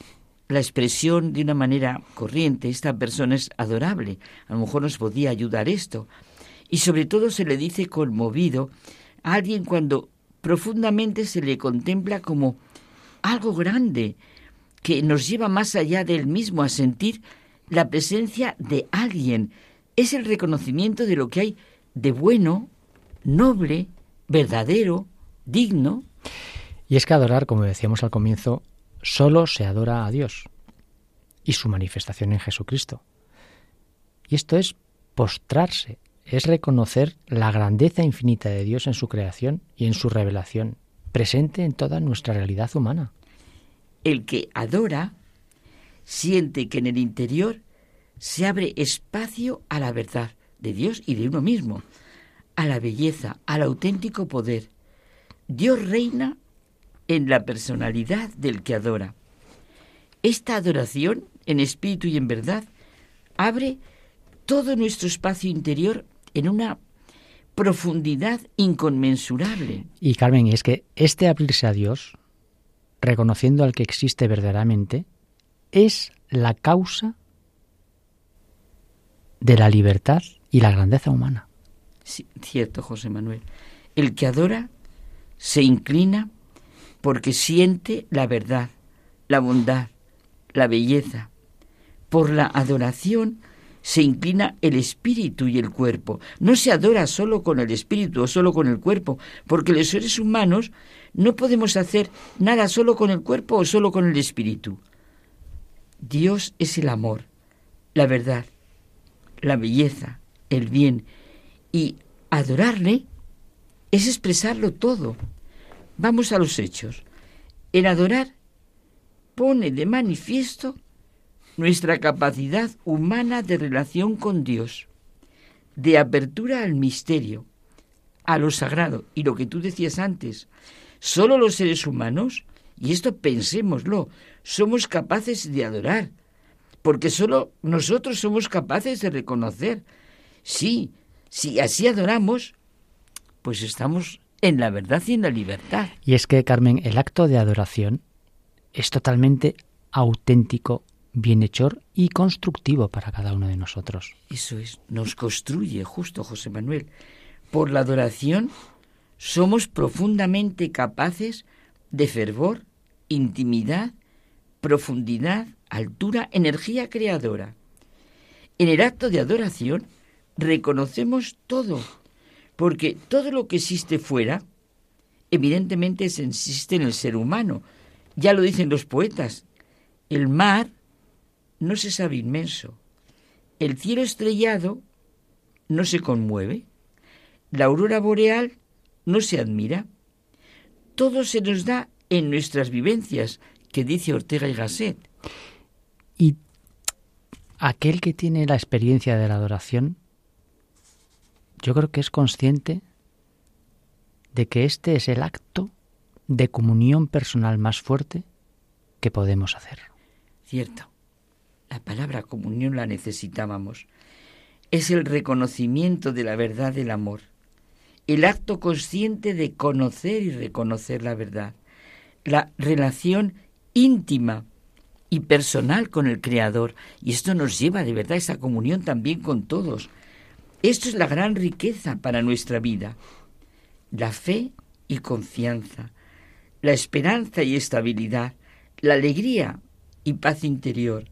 la expresión de una manera corriente. Esta persona es adorable. A lo mejor nos podía ayudar esto. Y sobre todo se le dice conmovido a alguien cuando profundamente se le contempla como algo grande, que nos lleva más allá del mismo a sentir la presencia de alguien. Es el reconocimiento de lo que hay de bueno, noble, verdadero, digno. Y es que adorar, como decíamos al comienzo, solo se adora a Dios y su manifestación en Jesucristo. Y esto es postrarse, es reconocer la grandeza infinita de Dios en su creación y en su revelación, presente en toda nuestra realidad humana. El que adora siente que en el interior se abre espacio a la verdad de Dios y de uno mismo, a la belleza, al auténtico poder. Dios reina en la personalidad del que adora. Esta adoración, en espíritu y en verdad, abre todo nuestro espacio interior en una profundidad inconmensurable. Y Carmen, es que este abrirse a Dios, reconociendo al que existe verdaderamente, es la causa de la libertad y la grandeza humana. Sí, cierto, José Manuel. El que adora se inclina porque siente la verdad, la bondad, la belleza. Por la adoración se inclina el espíritu y el cuerpo. No se adora solo con el espíritu o solo con el cuerpo, porque los seres humanos no podemos hacer nada solo con el cuerpo o solo con el espíritu. Dios es el amor, la verdad, la belleza, el bien, y adorarle es expresarlo todo. Vamos a los hechos. El adorar pone de manifiesto nuestra capacidad humana de relación con Dios, de apertura al misterio, a lo sagrado. Y lo que tú decías antes, solo los seres humanos, y esto pensémoslo, somos capaces de adorar, porque solo nosotros somos capaces de reconocer. Sí, si así adoramos, pues estamos en la verdad y en la libertad. Y es que, Carmen, el acto de adoración es totalmente auténtico, bienhechor y constructivo para cada uno de nosotros. Eso es, nos construye, justo, José Manuel. Por la adoración somos profundamente capaces de fervor, intimidad, profundidad, altura, energía creadora. En el acto de adoración reconocemos todo, porque todo lo que existe fuera, evidentemente existe en el ser humano. Ya lo dicen los poetas, el mar no se sabe inmenso, el cielo estrellado no se conmueve, la aurora boreal no se admira. Todo se nos da en nuestras vivencias, que dice Ortega y Gasset. Y aquel que tiene la experiencia de la adoración, yo creo que es consciente de que este es el acto de comunión personal más fuerte que podemos hacer. Cierto. La palabra comunión la necesitábamos. Es el reconocimiento de la verdad del amor, el acto consciente de conocer y reconocer la verdad, la relación íntima y personal con el Creador. Y esto nos lleva de verdad a esa comunión también con todos. Esto es la gran riqueza para nuestra vida. La fe y confianza, la esperanza y estabilidad, la alegría y paz interior,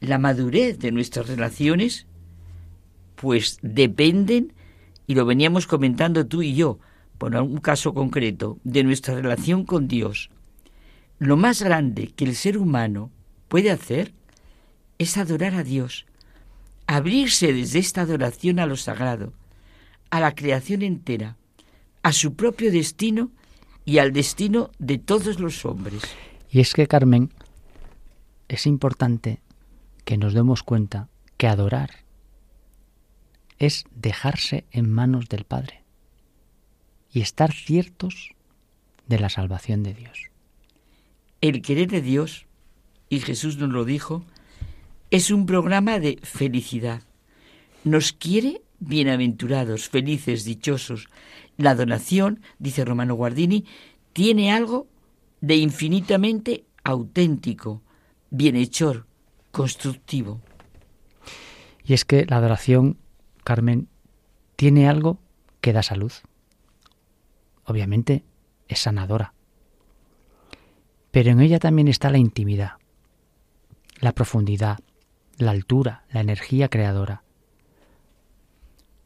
la madurez de nuestras relaciones, pues dependen, y lo veníamos comentando tú y yo, por un caso concreto, de nuestra relación con Dios. Lo más grande que el ser humano puede hacer es adorar a Dios, abrirse desde esta adoración a lo sagrado, a la creación entera, a su propio destino y al destino de todos los hombres. Y es que, Carmen, es importante que nos demos cuenta que adorar es dejarse en manos del Padre y estar ciertos de la salvación de Dios. El querer de Dios, y Jesús nos lo dijo, es un programa de felicidad. Nos quiere bienaventurados, felices, dichosos. La donación, dice Romano Guardini, tiene algo de infinitamente auténtico, bienhechor, constructivo. Y es que la adoración, Carmen, tiene algo que da salud. Obviamente es sanadora, pero en ella también está la intimidad, la profundidad, la altura, la energía creadora.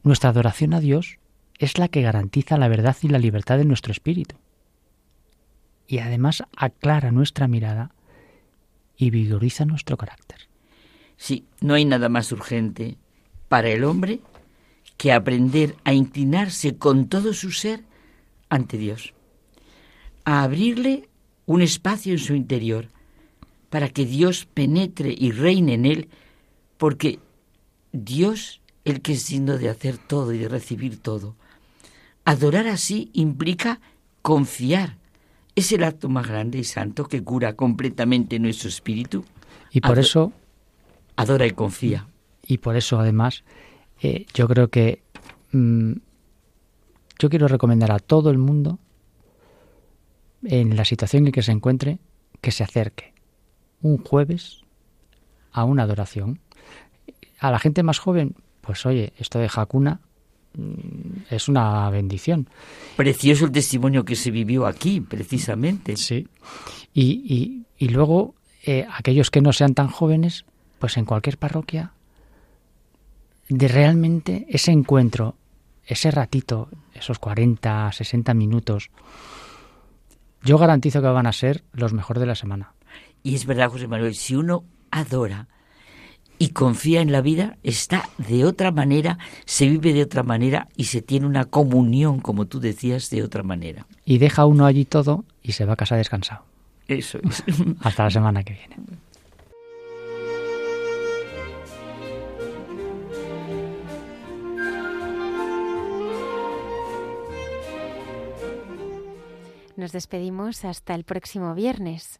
Nuestra adoración a Dios es la que garantiza la verdad y la libertad de nuestro espíritu, y además aclara nuestra mirada y vigoriza nuestro carácter. Sí, no hay nada más urgente para el hombre que aprender a inclinarse con todo su ser ante Dios, a abrirle un espacio en su interior para que Dios penetre y reine en él, porque Dios, el que es digno de hacer todo y de recibir todo. Adorar así implica confiar. Es el acto más grande y santo que cura completamente nuestro espíritu. Y por eso... adora y confía. y por eso además yo creo que yo quiero recomendar a todo el mundo, en la situación en que se encuentre, que se acerque un jueves a una adoración. A la gente más joven, pues oye, esto de Hakuna es una bendición. Precioso el testimonio que se vivió aquí, precisamente. Sí. Y luego, aquellos que no sean tan jóvenes, pues en cualquier parroquia, de realmente ese encuentro, ese ratito, esos 40, 60 minutos, yo garantizo que van a ser los mejores de la semana. Y es verdad, José Manuel, si uno adora y confía en la vida, está de otra manera, se vive de otra manera y se tiene una comunión, como tú decías, de otra manera. Y deja uno allí todo y se va a casa descansado. Eso es. Hasta la semana que viene. Nos despedimos hasta el próximo viernes.